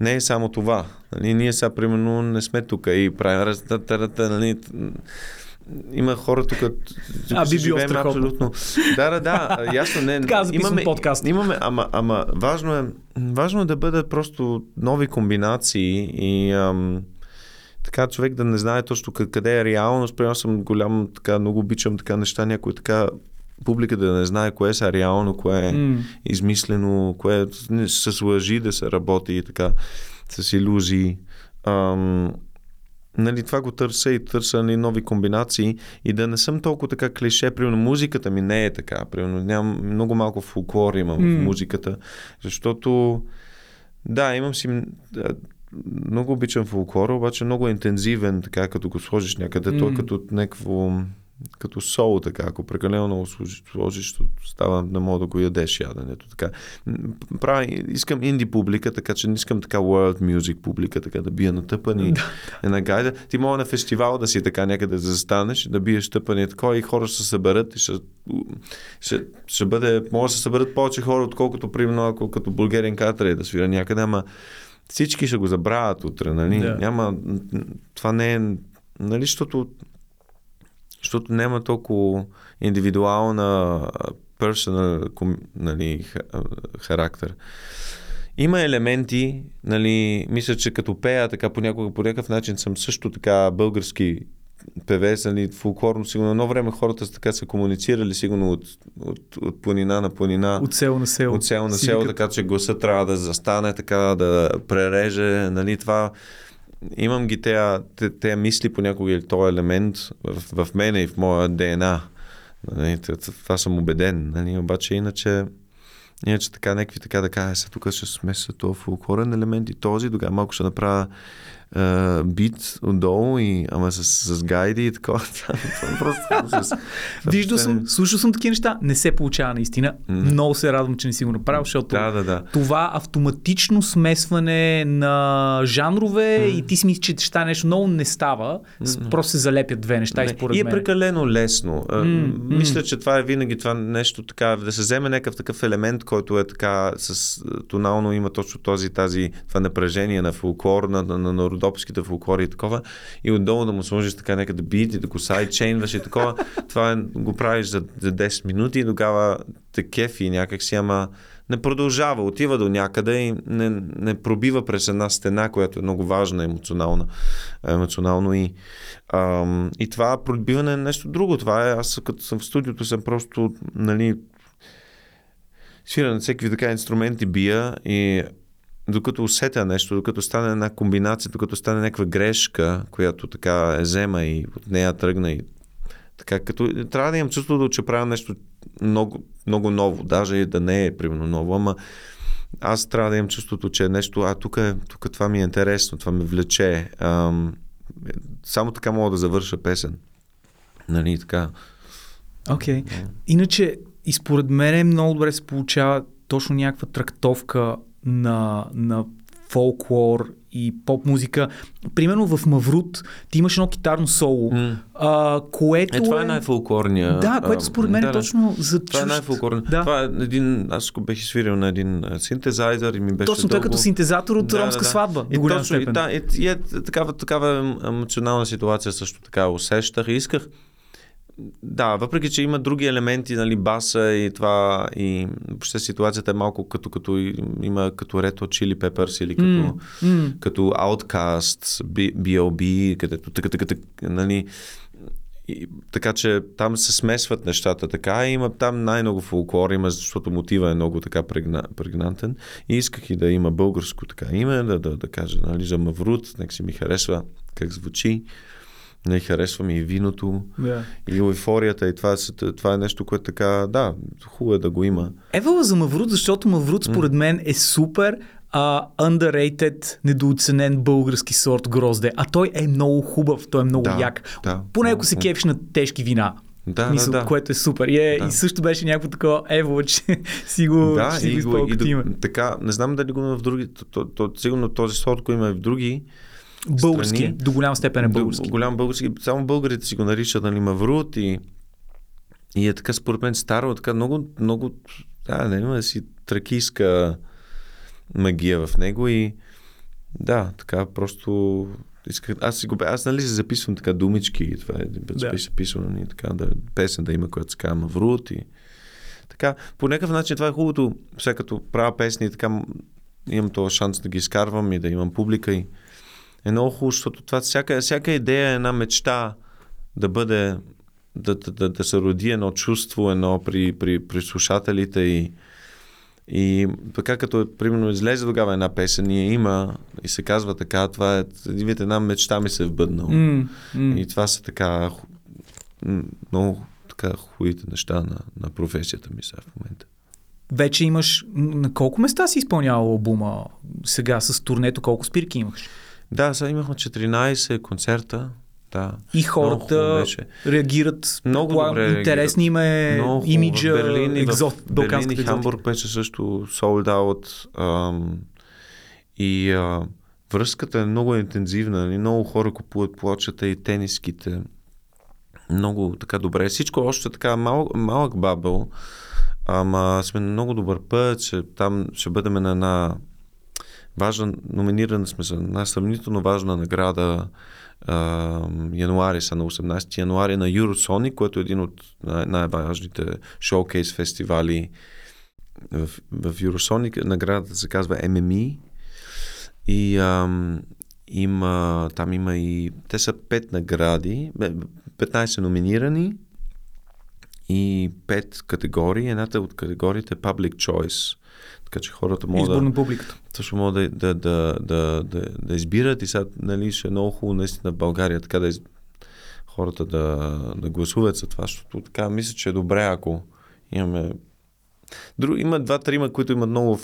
не е само това. Нали, ние сега, примерно, не сме тук и правим нали, има хора тук, като живеем абсолютно. Да, ясно. Не, имаме подкаст. Ама важно е да бъдат просто нови комбинации и така човек да не знае точно къде е реалност. Примерно съм голям, така много обичам така неща, някой така публика да не знае кое е реално, кое е измислено, кое е с лъжи да се работи и така, с илюзии. Нали, това го търся, нали, нови комбинации и да не съм толкова така клише. Примерно музиката ми не е така. Примерно много малко фолклор имам в музиката, защото имам си... много обичам фолклора, обаче много е интензивен, така като го сложиш някъде. Той като някакво... като сол, така, ако прекалено много сложиш, става, не мога да го ядеш яденето, така. Искам инди публика, така че не искам така world music публика, така да бия на тъпани една гайда. Ти мога на фестивал да си така някъде да застанеш, да биеш тъпани такова и хора се съберат и ще бъде, може да се съберат повече хора, отколкото примерно, ако като Bulgarian Car Trader да свира някъде, ама всички ще го забравят утре, нали? Няма, това не е, нали, защото няма толкова индивидуална персонал, нали, характер. Има елементи, нали, мисля, че като пея, така понякога по някакъв начин съм също така български певец, нали, фолклорно, сигурно едно време хората са така са комуницирали, сигурно от планина на планина. От село на село. От село на село, така че гласът трябва да застане, така да пререже, нали, това. Имам ги тези мисли понякога или този елемент в мене и в моя ДНА. Нали, това съм убеден, нали, обаче иначе така някакви така да кажа, сега тук ще смеса този фолклорен елемент и този, тогава малко ще направя бит отдолу, и, ама с гайди и такова. Виждал съм, слушал съм такива неща, не се получава наистина. Много се радвам, че не си го направил, защото това автоматично смесване на жанрове и ти си мислиш, че ще нещо много не става, просто се залепят две неща и според мен. И е прекалено лесно. Мисля, че това е винаги това нещо така, да се вземе някакъв такъв елемент, който е така с тонално има точно това напрежение на фолклор, на родопските фолклори и такова, и отдолу да му сложиш така нека да бит и да го сайдчейнваш и такова, това го правиш за 10 минути и тогава те кефи някакси, ама не продължава, отива до някъде и не пробива през една стена, която е много важна емоционално и това пробиване е нещо друго. Това е, аз като съм в студиото съм просто, нали, свиря на всеки така инструменти бия и докато усетя нещо, докато стане една комбинация, докато стане някаква грешка, която така е взема и от нея тръгна и така, като трябва да имам чувството, че правя нещо много, много ново, даже и да не е примерно ново, ама аз трябва да имам чувството, че е нещо, тук това ми е интересно, това ме влече. Само така мога да завърша песен. Нали, така. Окей. Иначе, и според мен много добре се получава точно някаква трактовка на фолклор и поп-музика. Примерно в Маврут ти имаш едно китарно соло, което това е най-фолклорния. Да, което според мен е точно за това е най-фолклорния. Да. Това е един, аз го бех свирил на един синтезайзър и ми беше точно той като синтезатор от ромска сватба. И точно, и такава емоционална ситуация също така усещах и исках. Да, въпреки че има други елементи, нали, баса и това, и въобще ситуацията е малко като има като Red Hot Chili Peppers или като Outcast, B.O.B., където нали, и, така че там се смесват нещата така и има там най-много фолклор, има, защото мотива е много така прегнантен и исках и да има българско така име, да кажа, нали, за Маврут, нека си ми харесва как звучи. Не харесвам и виното, и еуфорията, и това е нещо, което така, да, хубаво е да го има. Евала за Маврут, защото Маврут според мен е супер underrated, недооценен български сорт грозде, а той е много хубав, той е много як. Поне ако се кефиш на тежки вина. Мисъл, което е супер. И също беше някакво такова ево, че си го изпълва като име. Така, не знам дали го има в други, сигурно този сорт, който има и в други, български, страни. До голяма степен е български. Само българите си го наричат, нали, Маврут и е така според мен старо, така много има си тракийска магия в него и да, така просто исках, аз нали си записвам така думички и това един път беше записвано и така песен да има, която се казва Маврут и така, по някакъв начин това е хубавото, сега като правя песни и така имам този шанс да ги изкарвам и да имам публика и е много хубаво, защото това, всяка идея е една мечта да бъде, да се роди едно чувство, едно при слушателите и така като примерно излезе тогава една песен и има и се казва така, това е една мечта ми се е вбъднала. И това са така много така хубавите неща на професията ми сега в момента. Вече имаш, на колко места си изпълнявал албума сега с турнето, колко спирки имаш? Да, сега имахме 14 концерта. Да. И хората реагират много добре. Интересни им е имиджа, Берлин и Хамбург беше също sold out. Връзката е много интензивна. Много хора купуват плочата и тениските. Много така добре. Всичко още така малък бабъл. Ама сме на много добър път. Там ще бъдем на една важна, номинирана сме за една сравнително важна награда януари са на 18 януари на Eurosonic, което е един от най-важните шоукейс фестивали в Eurosonic. Наградата се казва MME и, Там има и... Те са 5 награди, 15 номинирани и 5 категории. Едната от категориите е Public Choice. Така че хората могат да... Избор на публиката. Също могат да избират и сега, нали, ще е много хубаво наистина в България така да хората да гласуват за това, защото така мисля, че е добре, ако имаме... Има два-трима, които имат много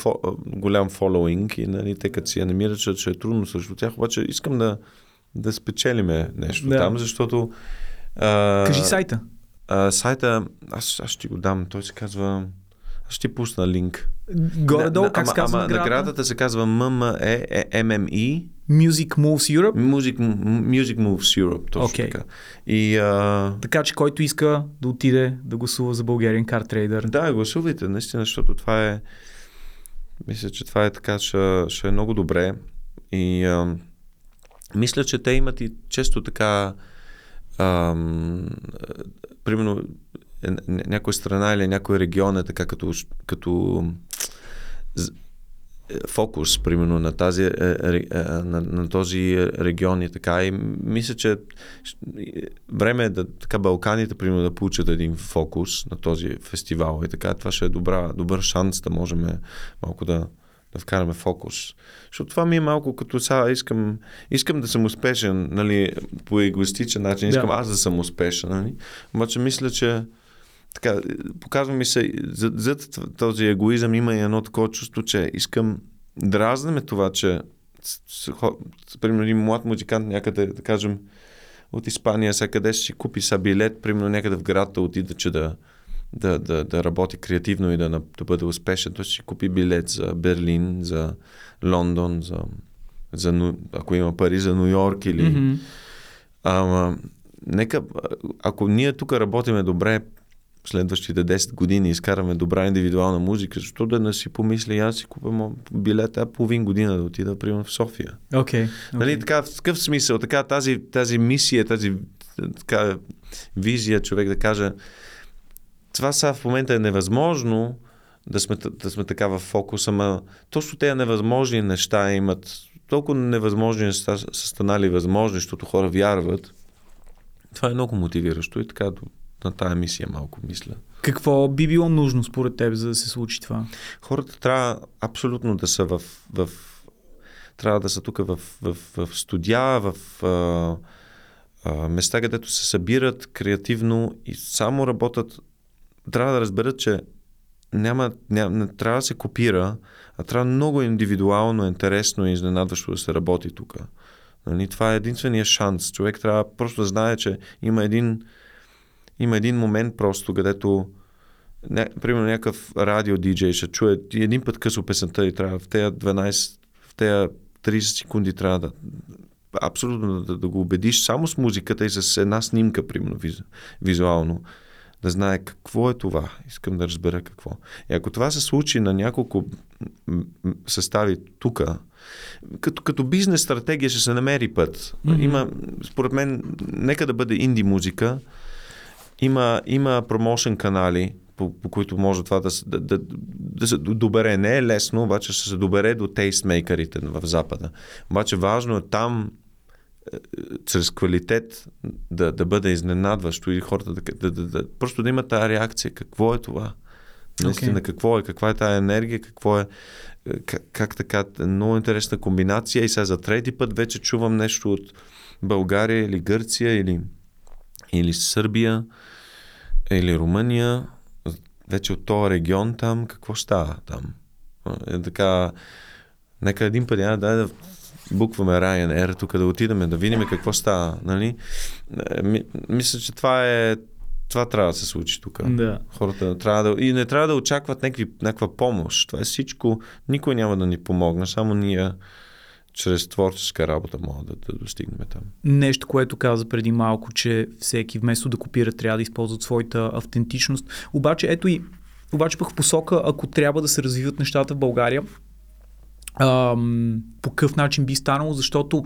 голям фолоуинг и, нали, те като си анимират, че е трудно срещу тях, обаче искам да спечелиме нещо там, защото... Кажи сайта. Сайта, аз ще ти го дам, той се казва... Аз ще ти пусна линк. Горе-долу, как се казва наградата? Наградата се казва MME. Music Moves Europe? Music Moves Europe, точно така. Така че който иска да отиде да гласува за Bulgarian Car Trader. Да, гласувайте, наистина, защото това е... Мисля, че това е така, ще е много добре. И мисля, че те имат и често така... примерно... някоя страна или някой регион е така като фокус, примерно, на този регион и така. И мисля, че време е Балканите, примерно, да получат един фокус на този фестивал и така. Това ще е добър шанс да можем малко да вкараме фокус. Защото това ми е малко като сега искам да съм успешен, нали, по егоистичен начин. Искам аз да съм успешен, нали. Обаче мисля, че така, показва ми се, зад този егоизъм има и едно такова чувство, че искам дразнеме това, че примерно един млад музикант някъде, да кажем, от Испания, сега къде ще си купи са билет, примерно някъде в град да отида, че да работи креативно и да бъде успешен. Той ще си купи билет за Берлин, за Лондон, ако има пари, за Ню Йорк или... Mm-hmm. Нека, ако ние тук работиме добре, следващите 10 години изкараме добра индивидуална музика, защото да не си помисли, аз си купя билет, половин година да отида, примерно, в София. Нали, така, в такъв смисъл, така, тази мисия, тази така, визия, човек да каже, това сега в момента е невъзможно да сме така в фокуса, ама точно тези невъзможни неща имат, толкова невъзможни неща са станали възможни, защото хора вярват. Това е много мотивиращо и така на тая мисия малко мисля. Какво би било нужно според теб, за да се случи това? Хората трябва абсолютно да са трябва да са тук в студия, в места, където се събират креативно и само работят. Трябва да разберат, че не трябва да се копира, а трябва много индивидуално, интересно и изненадващо да се работи тук. Нали? Това е единствения шанс. Човек трябва просто да знае, че има един момент просто, където примерно някакъв радио диджей ще чуе един път късо песента и трябва в тези 30 секунди трябва да абсолютно да го убедиш само с музиката и с една снимка, примерно, визуално. Да знае какво е това. Искам да разбера какво. И ако това се случи на няколко състави тук, като бизнес стратегия ще се намери път. Mm-hmm. Според мен, нека да бъде инди музика. Има промоушен канали, по които може това да се добере. Не е лесно, обаче ще се добере до тейстмейкърите в Запада. Обаче важно е там чрез квалитет да бъде изненадващо и хората просто да има тая реакция. Какво е това? Наистина, какво е? Каква е тая енергия? Какво е? Как така? Много интересна комбинация и сега за трети път вече чувам нещо от България или Гърция или Сърбия или Румъния. Вече от този регион там. Какво става там? Така, нека един път да букваме Ryanair, тук да отидаме, да видим какво става. Нали? Мисля, че това трябва да се случи тук. Да. Хората не трябва да очакват някаква помощ. Това е всичко. Никой няма да ни помогне. Само ние чрез творческа работа могат да достигнем там. Нещо, което каза преди малко, че всеки вместо да копира, трябва да използват своята автентичност. Обаче пък в посока, ако трябва да се развиват нещата в България, по какъв начин би станало, защото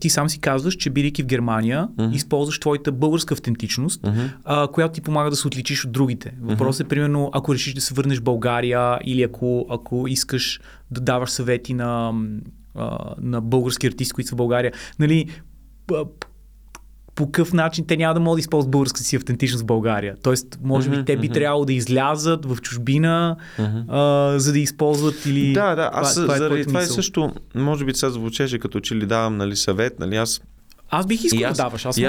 ти сам си казваш, че бидейки в Германия, mm-hmm. използваш твоята българска автентичност, mm-hmm. Която ти помага да се отличиш от другите. Въпросът е, примерно, ако решиш да се върнеш в България или ако искаш да даваш съвети на на български артисти, които са в България. Нали, по какъв начин те няма да могат да използват българска си автентичност в България. Тоест, може би те би трябвало да излязат в чужбина, за да използват или... Да, аз това, заради това е също, може би сега звучеше като че ли давам нали, съвет, нали аз бих искал да даваш, аз съм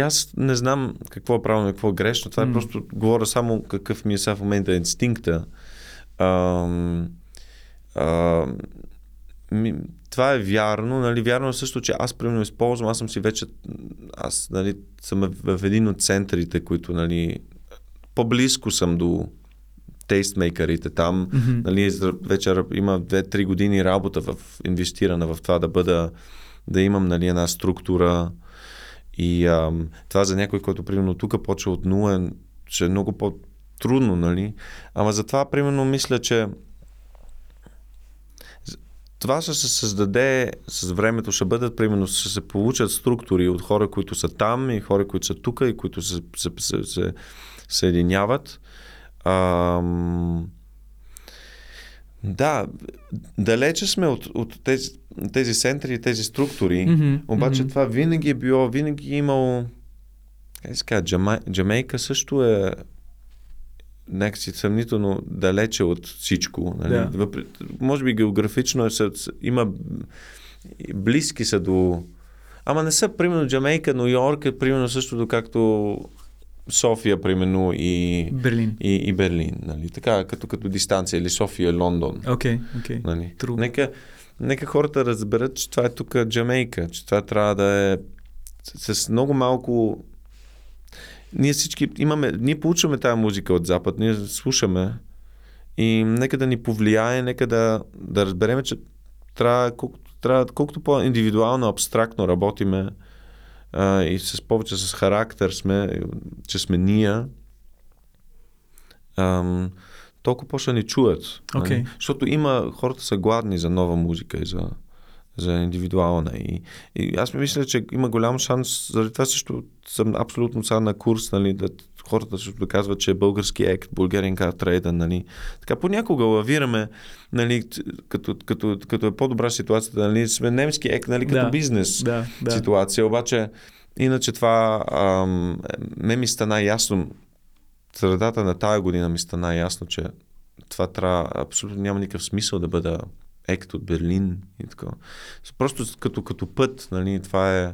аз не знам какво е правилно и какво е грешно, това е просто говоря само какъв ми е сега в момента инстинкта. Това е вярно, нали, вярно е също, че аз примерно използвам, аз съм си вече, аз нали, съм в един от центърите, които нали, по-близко съм до тейстмейкърите там, нали, вече има 2-3 години работа в инвестирана в това да бъда, да имам нали, една структура и това за някой, който примерно тук почва от нула, ще е много по-трудно, нали, ама затова примерно мисля, че това ще се създаде с времето, ще бъдат, примерно, ще се получат структури от хора, които са там и хора, които са тук и които се съединяват. Да, далече сме от тези центри и тези структури, обаче това винаги е било, винаги е имало, как се казва, Джамейка също е някакси съмнително далече от всичко. Нали? Yeah. Може би географично има близки са до... Ама не са, примерно, Джамейка, Ню Йорк е примерно също до както София, примерно, и Берлин. И Берлин нали? Така, като дистанция, или София, Лондон. Окей. Нали? Нека хората разберат, че това е тук Джамейка, че това трябва да е с много малко... Ние всички имаме, ние получваме тази музика от Запад, ние слушаме и нека да ни повлияе, нека да разбереме, че колкото по-индивидуално, абстрактно работиме и с повече с характер сме, че сме ние, толкова по-ще ни чуят. Okay. Не? Защото хората са гладни за нова музика и за индивидуална. И аз мисля, че има голям шанс, заради това също съм абсолютно сега на курс, нали, да хората също доказват, че е български ект, Bulgarian Car Trader, нали. Така понякога лавираме, нали, като е по-добра ситуацията, нали, сме немски ект, нали, като бизнес ситуация, обаче иначе това ми стана ясно, средата на тая година ми стана ясно, че това трябва, абсолютно няма никакъв смисъл да бъда ект от Берлин и така. Просто като път, нали, това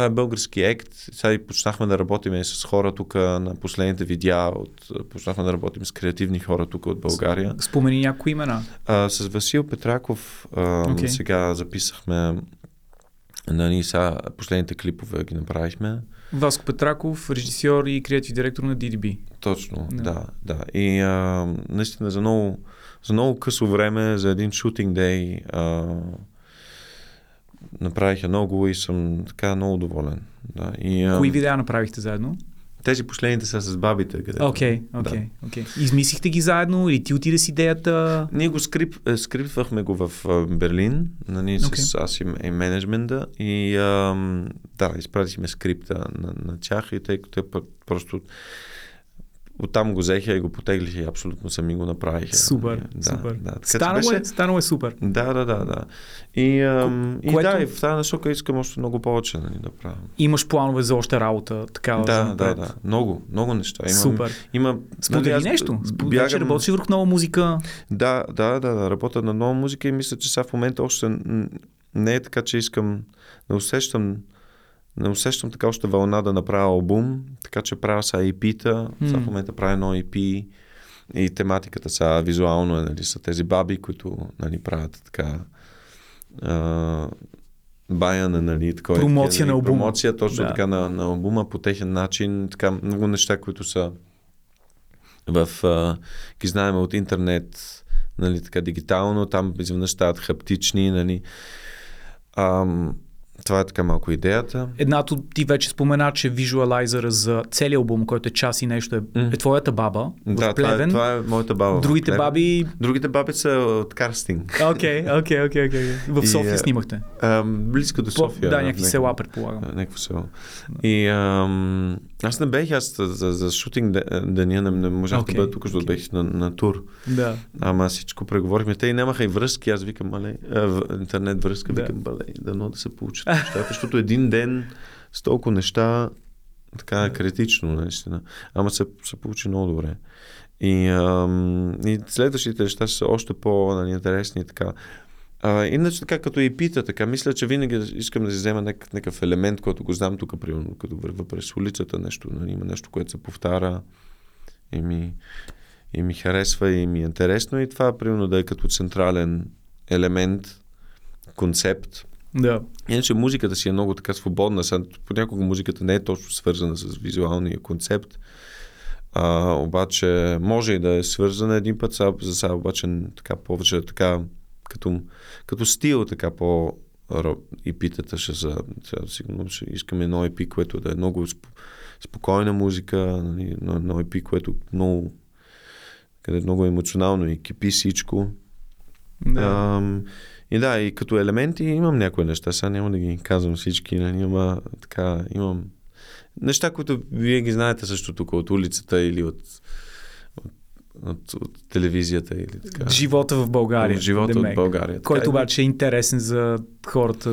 е български ект. Сега и почнахме да работим с хора тук на последните видеа, почнахме да работим с креативни хора тук от България. Спомени някои имена. С Васил Петраков сега записахме, нали, сега последните клипове ги направихме. Васко Петраков, режисьор и креатив директор на DDB. Точно, да. И наистина за много късо време, за един шутинг дей направих много и съм така много доволен. Да. Кои видеа направихте заедно? Тези последните са с бабите. Окей. Измислихте ги заедно или ти отиде с идеята? Ние го скрипвахме го в Берлин, нали, с аз и менеджмента и изпратихме скрипта на тях и тъй като те просто оттам го взеха и го потеглиха и абсолютно сами го направиха. Супер. Да. Станало е супер. Да. И в тази насока искам още много повече да правим. Имаш планове за още работа? Такава, да. Много неща. Супер. Сподели нещо. Вече работиш върху нова музика. Да. Работя на нова музика и мисля, че сега в момента още не е така, че искам да усещам. Не усещам така още вълна да направя албум, така че правя са EP-та, сега в момента правя едно EP и тематиката са визуално, нали, са тези баби, които, нали, правят така баяна, нали, такова. Промоция на албума. Промоция точно така на албума, по техен начин, така много неща, които са ги знаем от интернет, нали, така дигитално, там изведнъж стават хаптични, нали. Това е така малко идеята. Еднато ти вече спомена, че визуалайзъра за целия албум, който е час и нещо, е твоята баба в Плевен. Това е моята баба. Другите баби са от карстинг. Окей. В София снимахте? Близко до София. Да, някакви села, предполагам. Някакво село. Аз не бех, за шутинг деня не можах да бъда тук, защото бех на тур. Да. Ама всичко преговорихме. Те и нямаха и връзки. Аз викам, интернет връзка, викам, дано да се получат нещата, защото един ден с толкова неща, така критично, наистина. Ама се получи много добре. И следващите неща са още по-интересни. Така. Иначе така, като и пита, така, мисля, че винаги искам да си взема някакъв елемент, който го знам тук, примерно, като върва през улицата, нещо, има нещо, което се повтаря и ми харесва и ми е интересно, и това, примерно, да е като централен елемент, концепт. Да. Иначе музиката си е много така свободна, понякога музиката не е точно свързана с визуалния концепт, обаче може и да е свързана един път, за сега обаче така повече така като стил, така по епитата ще са, сигурно ще искаме едно EP, което да е много спокойна музика, едно EP, което много, къде е много емоционално и кипи всичко. Да. И като елементи имам някои неща, сега няма да ги казвам всички, имам неща, които вие ги знаете също тук от улицата или от телевизията или така. Живота в България. Който обаче е интересен за хората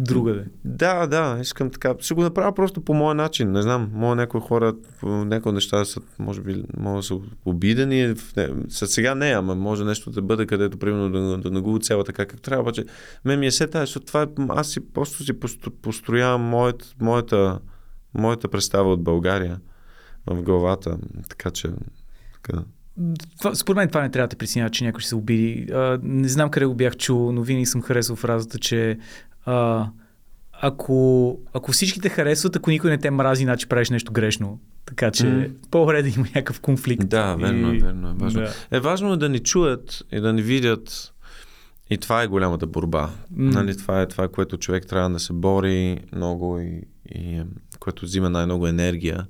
другаде. Да, искам така. Ще го направя просто по моя начин. Не знам, някои хора, някои неща са, може би, са обидени. Сега не, ама може нещо да бъде, където, примерно, да не го оцеля така как трябва. Обаче, мен ми е сета, защото това аз просто си построявам моята представа от България в главата. Така че, така. Според мен това не трябва да притеснява, че някой ще се обиди. Не знам къде го бях чул, но винаги съм харесал фразата, че ако всички те харесват, ако никой не те мрази, значи правиш нещо грешно. Така че по-добре да има някакъв конфликт. Да, верно е важно. Да. Важно е да ни чуят и да ни видят, и това е голямата борба. Нали, това е това, което човек трябва да се бори много и което взима най-много енергия.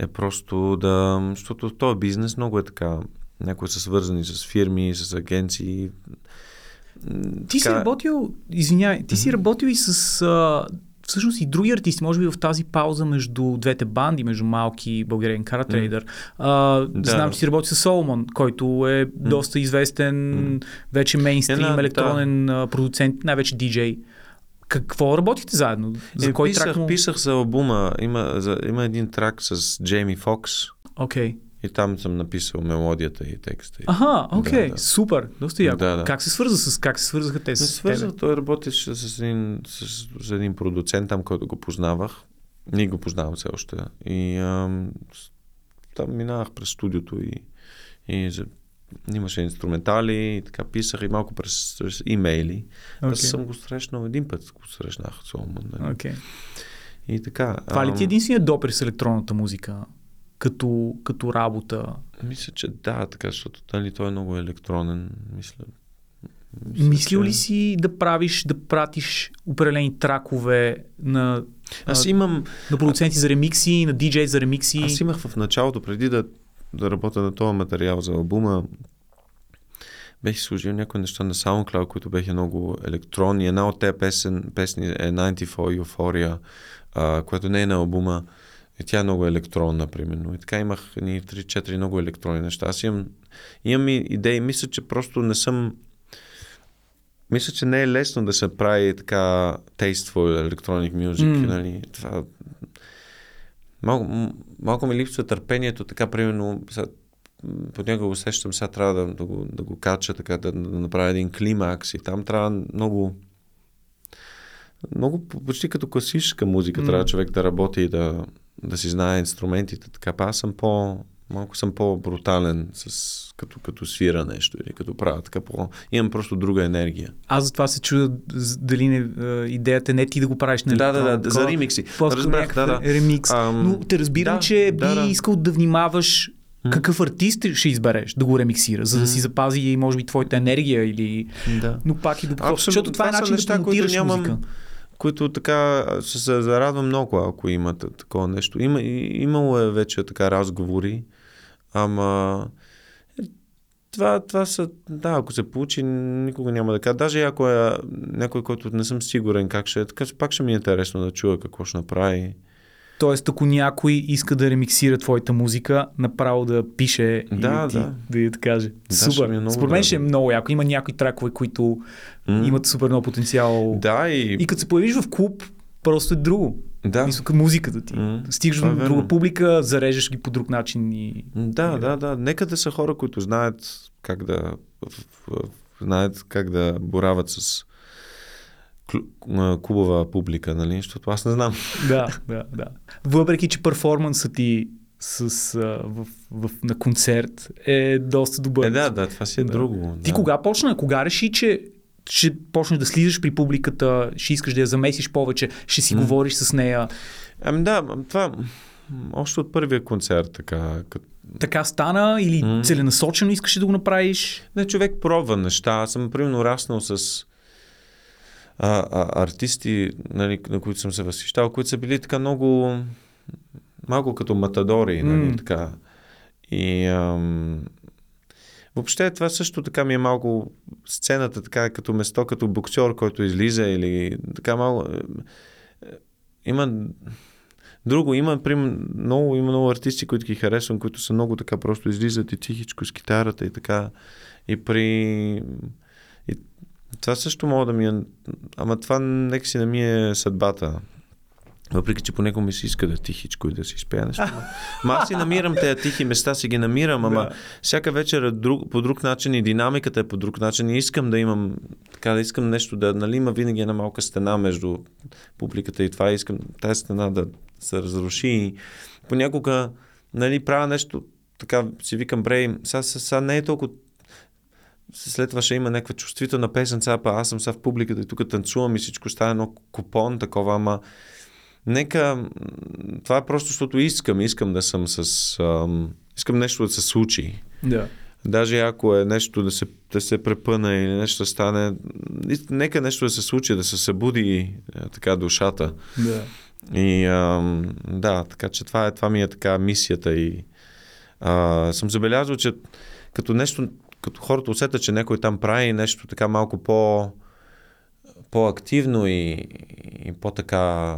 Е просто да... Защото този бизнес много е така. Някои са свързани с фирми, с агенции. Ти си работил... Извинявай, ти си работил и с... всъщност и други артисти, може би в тази пауза между двете банди, между Малки и Bulgarian Car Trader. Знам, че си работи с Соломон, който е доста известен, вече мейнстрим, електронен продуцент, най-вече диджей. Какво работите заедно? За кой трак му... Писах за албума. Има един трак с Джейми Фокс. Окей. И там съм написал мелодията и текста. Аха, окей. Супер. Доста яко. Да. Как се свързаха те с тебе? Той работеше с един продуцент там, който го познавах. Ние го познавам все още. И там минавах през студиото и имаше инструментали и така писах и малко през имейли. Аз съм го срещнал един път, го срещнах Соломон. И така. Това ли ти е единственият допир с електронната музика? Като работа? Мисля, че да, така, защото той е много електронен. Мислил ли си да пратиш определени тракове на на продуценти за ремикси, на диджей за ремикси? Аз имах в началото, преди да работя на този материал за албума, бех служил някои неща на SoundCloud, които беха много електронни. Една от тези песни е 94 Euphoria, която не е на албума. И тя е много електронна, примерно. И така имах 3-4 много електронни неща. Аз имам идеи. Мисля, че просто не съм... Мисля, че не е лесно да се прави така tasteful electronic music. Нали? Това... Малко ми липсва търпението, така примерно понякога усещам, сега трябва да го кача, така, да направя един климакс и там трябва много почти като класическа музика трябва човек да работи и да си знае инструментите, така. Аз съм малко съм по-брутален като свира нещо или като правя така имам просто друга енергия. Аз за това се чудя дали идеята не е ти да го правиш на електронно. Да, за ремикси. Разбрах, ремикс. Но те разбирам, че би искал да внимаваш какъв артист ще избереш да го ремиксира, за да си запази и може би твоята енергия или... Да. Но пак и до какво. Защото това е начин да промотираш музика. Които така ще се зарадвам много, ако имат такова нещо. Имало е вече така разговори, ама това са, да, ако се получи, никога няма да кажа. Даже ако е някой, който не съм сигурен как ще е, така пак ще ми е интересно да чуя какво ще направи. Тоест, ако някой иска да ремиксира твоята музика, направо да пише и да я каже. Да, супер. Според мен ще е много яко. Има някои тракове, които имат супер много потенциал. Да, и като се появиш в клуб, просто е друго. Да. Мисля, музиката ти. Стигаш до друга публика, зареждаш ги по друг начин. Да. Нека да са хора, които знаят как да борават с клубова публика, нали? Защото аз не знам. Да. Въпреки, че перформансът ти на концерт е доста добър. Това си е друго. Ти кога почна? Кога реши, че ще почнеш да слизаш при публиката, ще искаш да я замесиш повече, ще си говориш с нея? Това още от първия концерт така. Така стана или целенасочено искаш да го направиш? Не, човек пробва неща. Аз съм примерно раснал с артисти, нали, на които съм се възхищавал, които са били така много малко като матадори, нали, така. И въобще това също така ми е малко сцената, така като место, като боксер, който излиза или така малко. Има друго, има много артисти, които ги харесвам, които са много така просто излизат и тихичко с китарата и така. Това също мога да ми е... Ама това нека си да ми е съдбата. Въпреки, че понеко ми се иска да тихичко и да си изпея нещо. Ма аз си намирам тези тихи места, си ги намирам, ама всяка вечер е по друг начин и динамиката е по друг начин и искам да имам, така да искам нещо да, нали, има винаги една малка стена между публиката и това, искам тази стена да се разруши и понякога, нали, правя нещо, така си викам, брей, сега не е толкова. След това ще има някаква чувствителна песен, аз съм сега в публиката и тук танцувам и всичко става едно купон, такова, ама нека, това е просто, защото искам да съм искам нещо да се случи. Да. Даже ако е нещо да се препъна или нещо да стане, нека нещо да се случи, да се събуди така душата. Да. И така че това ми е така мисията и съм забелязал, че като нещо, като хората усетят, че някой там прави нещо така малко по-активно и по-така...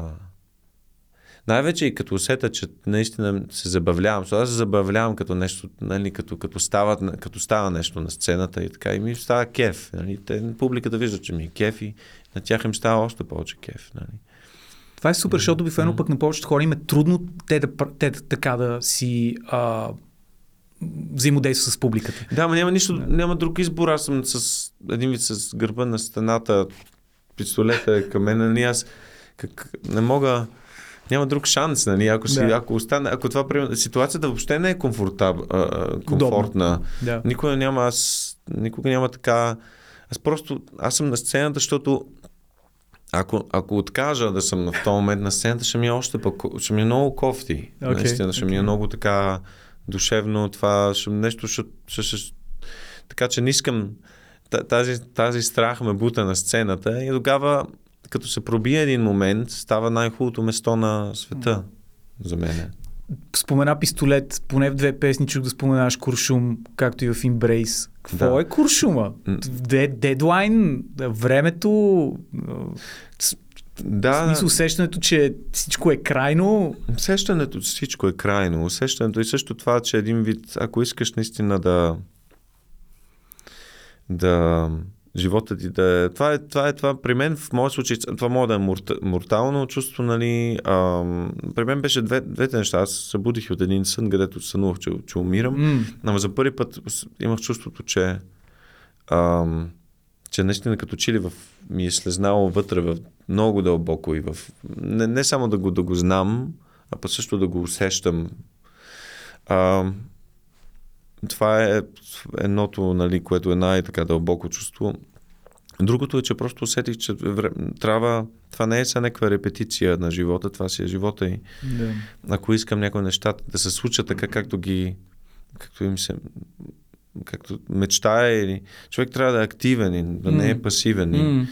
Най-вече и като усетят, че наистина се забавлявам. Аз се забавлявам като нещо, нали, като става нещо на сцената и така. И ми става кеф. Нали. Публиката вижда, че ми е кеф и на тях им става още повече кеф. Нали. Това е супер, защото обикновено пък на повечето хора им е трудно те да взаимодейства с публиката. Да, но няма нищо, няма друг избор. Аз съм с един вид с гърба на стената, пистолета към мен, нали, аз не мога, няма друг шанс, нали, ако остане, ако това приема, ситуацията въобще не е комфортна. Да. Никога няма така, аз съм на сцената, защото ако откажа да съм в този момент на сцената, ще ми е много кофти. Okay. Наистина, ще ми е много така душевно, това нещо така, че не искам тази страх ме бута на сцената и тогава, като се пробие един момент, става най-хубавото место на света за мен. Спомена пистолет, поне в две песни чух да споменаш куршум, както и в Embrace. Какво е куршума? Дедлайн, времето... Да. В смисъл, усещането, че всичко е крайно. Усещането, че всичко е крайно. Усещането и също това, че един вид, ако искаш наистина да живота ти да е... Това при мен, в моят случай, това може да е мортално чувство, нали. При мен беше двете неща. Аз се събудих от един сън, където сънувах, че умирам. Но за първи път имах чувството, че наистина като чили ми е слезнало вътре в много дълбоко и не само да го знам, а пък също да го усещам. Това е едното, нали, което е най-така дълбоко чувство. Другото е, че просто усетих, че това не е са някаква репетиция на живота, това си е живота и ако искам някои неща да се случат така, както мечтая, или човек трябва да е активен и да не е пасивен.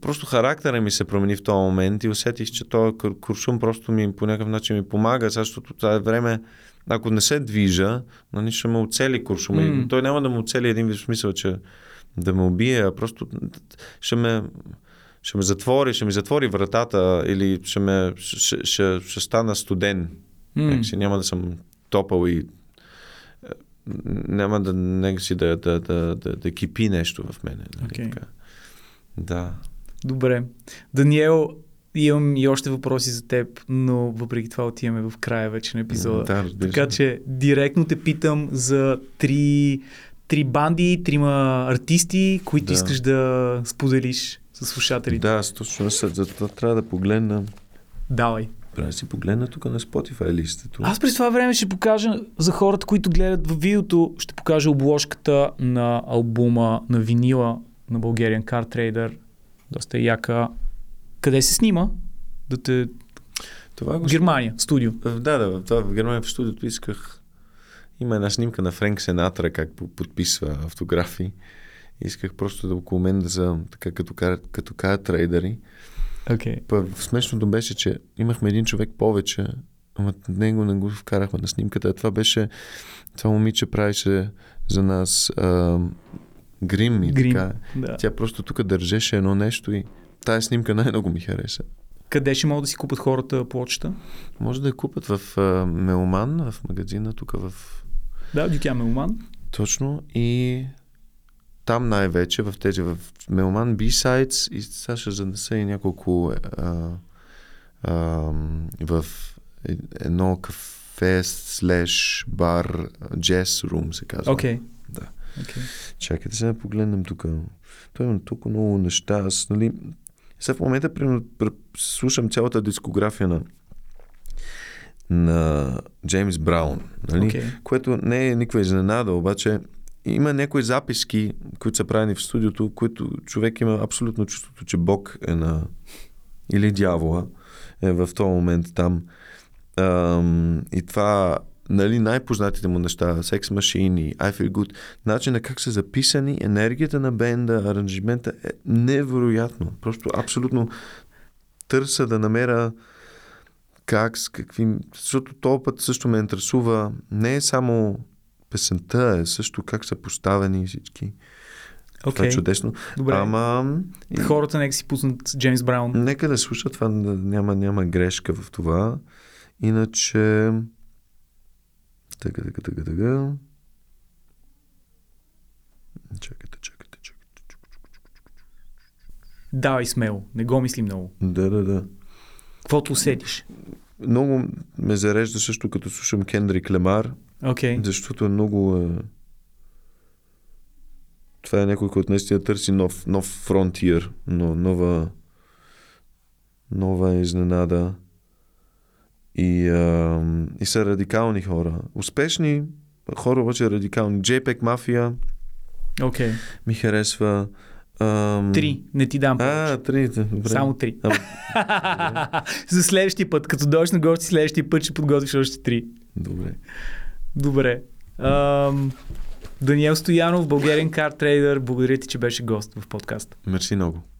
Просто характера ми се промени в този момент и усетих, че този куршум просто ми по някакъв начин ми помага, защото това време, ако не се движа, но ще ме оцели куршума. Той няма да ме оцели един вид в смисъл, че да ме убие, а просто ще ми затвори вратата или ще стана студен. Няма да съм топъл и няма да кипи нещо в мене. Нали? Okay. Така. Да. Добре. Даниел, имам и още въпроси за теб, но въпреки това отиваме в края вече на епизода. Да, така че директно те питам за три банди, трима артисти, които искаш да споделиш със слушателите. Да, точно затова трябва да погледна. Давай. Трябва да си погледна тук на Spotify листата. Аз през това време ще покажа за хората, които гледат в видеото, ще покажа обложката на албума, на винила на Bulgarian Car Trader. Доста яка. Къде се снима? Това го... Германия, студио. Да, в Германия в студиото исках. Има една снимка на Френк Сенатра, как подписва автографи. Исках просто да около мен за така като карат трейдъри. Okay. Смешното беше, че имахме един човек повече, ама него не го вкарахме на снимката. Това беше, това момиче правише за нас грим и грим, така. Да. Тя просто тук държеше едно нещо и тая снимка най-много ми хареса. Къде ще могат да си купат хората плочета? Може да я купат в Меломан, в магазина, тук в... Да, дитя Меломан. Точно и... Там най-вече, в тези, в Меломан, B-Sides и Саша, за да са и няколко в едно кафе слеш бар, джаз рум се казва. Окей. Okay. Да. Okay. Чакайте сега да погледнем тук. Той има толкова много неща. Аз, нали, сега в момента слушам цялата дискография на Джеймс Браун, нали? Okay. Което не е никаква изненада, обаче има някои записки, които са правени в студиото, които човек има абсолютно чувството, че Бог е на... или дявола е в този момент там. И това, нали, най-познатите му неща, Sex Machine, I Feel Good, начинът как са записани, енергията на бенда, аранжимента е невероятно. Просто абсолютно търся да намеря как, с какви... Защото този път също ме интересува не е само песента, е също как са поставени всички. Okay. Това е чудесно. Добре. Ама... Хората нека си пуснат Джеймс Браун. Нека да слушат, това няма грешка в това. Иначе... Така. Чакайте. Давай смело, не го мисли много. Да. Каквото усетиш? Много ме зарежда също като слушам Кендрик Ламар. Okay. Защото е много... Това е някой, който наистина търси нов фронтир, но нова изненада. И са радикални хора. Успешни хора, обаче радикални. JPEG Mafia okay. ми харесва. Три. Не ти дам повече. Трите. Добре. Само три. За следващия път. Като дойдеш на гости следващия път, ще подготвиш още три. Добре. Даниел Стоянов, Bulgarian Car Trader, благодаря ти, че беше гост в подкаста. Мерси много.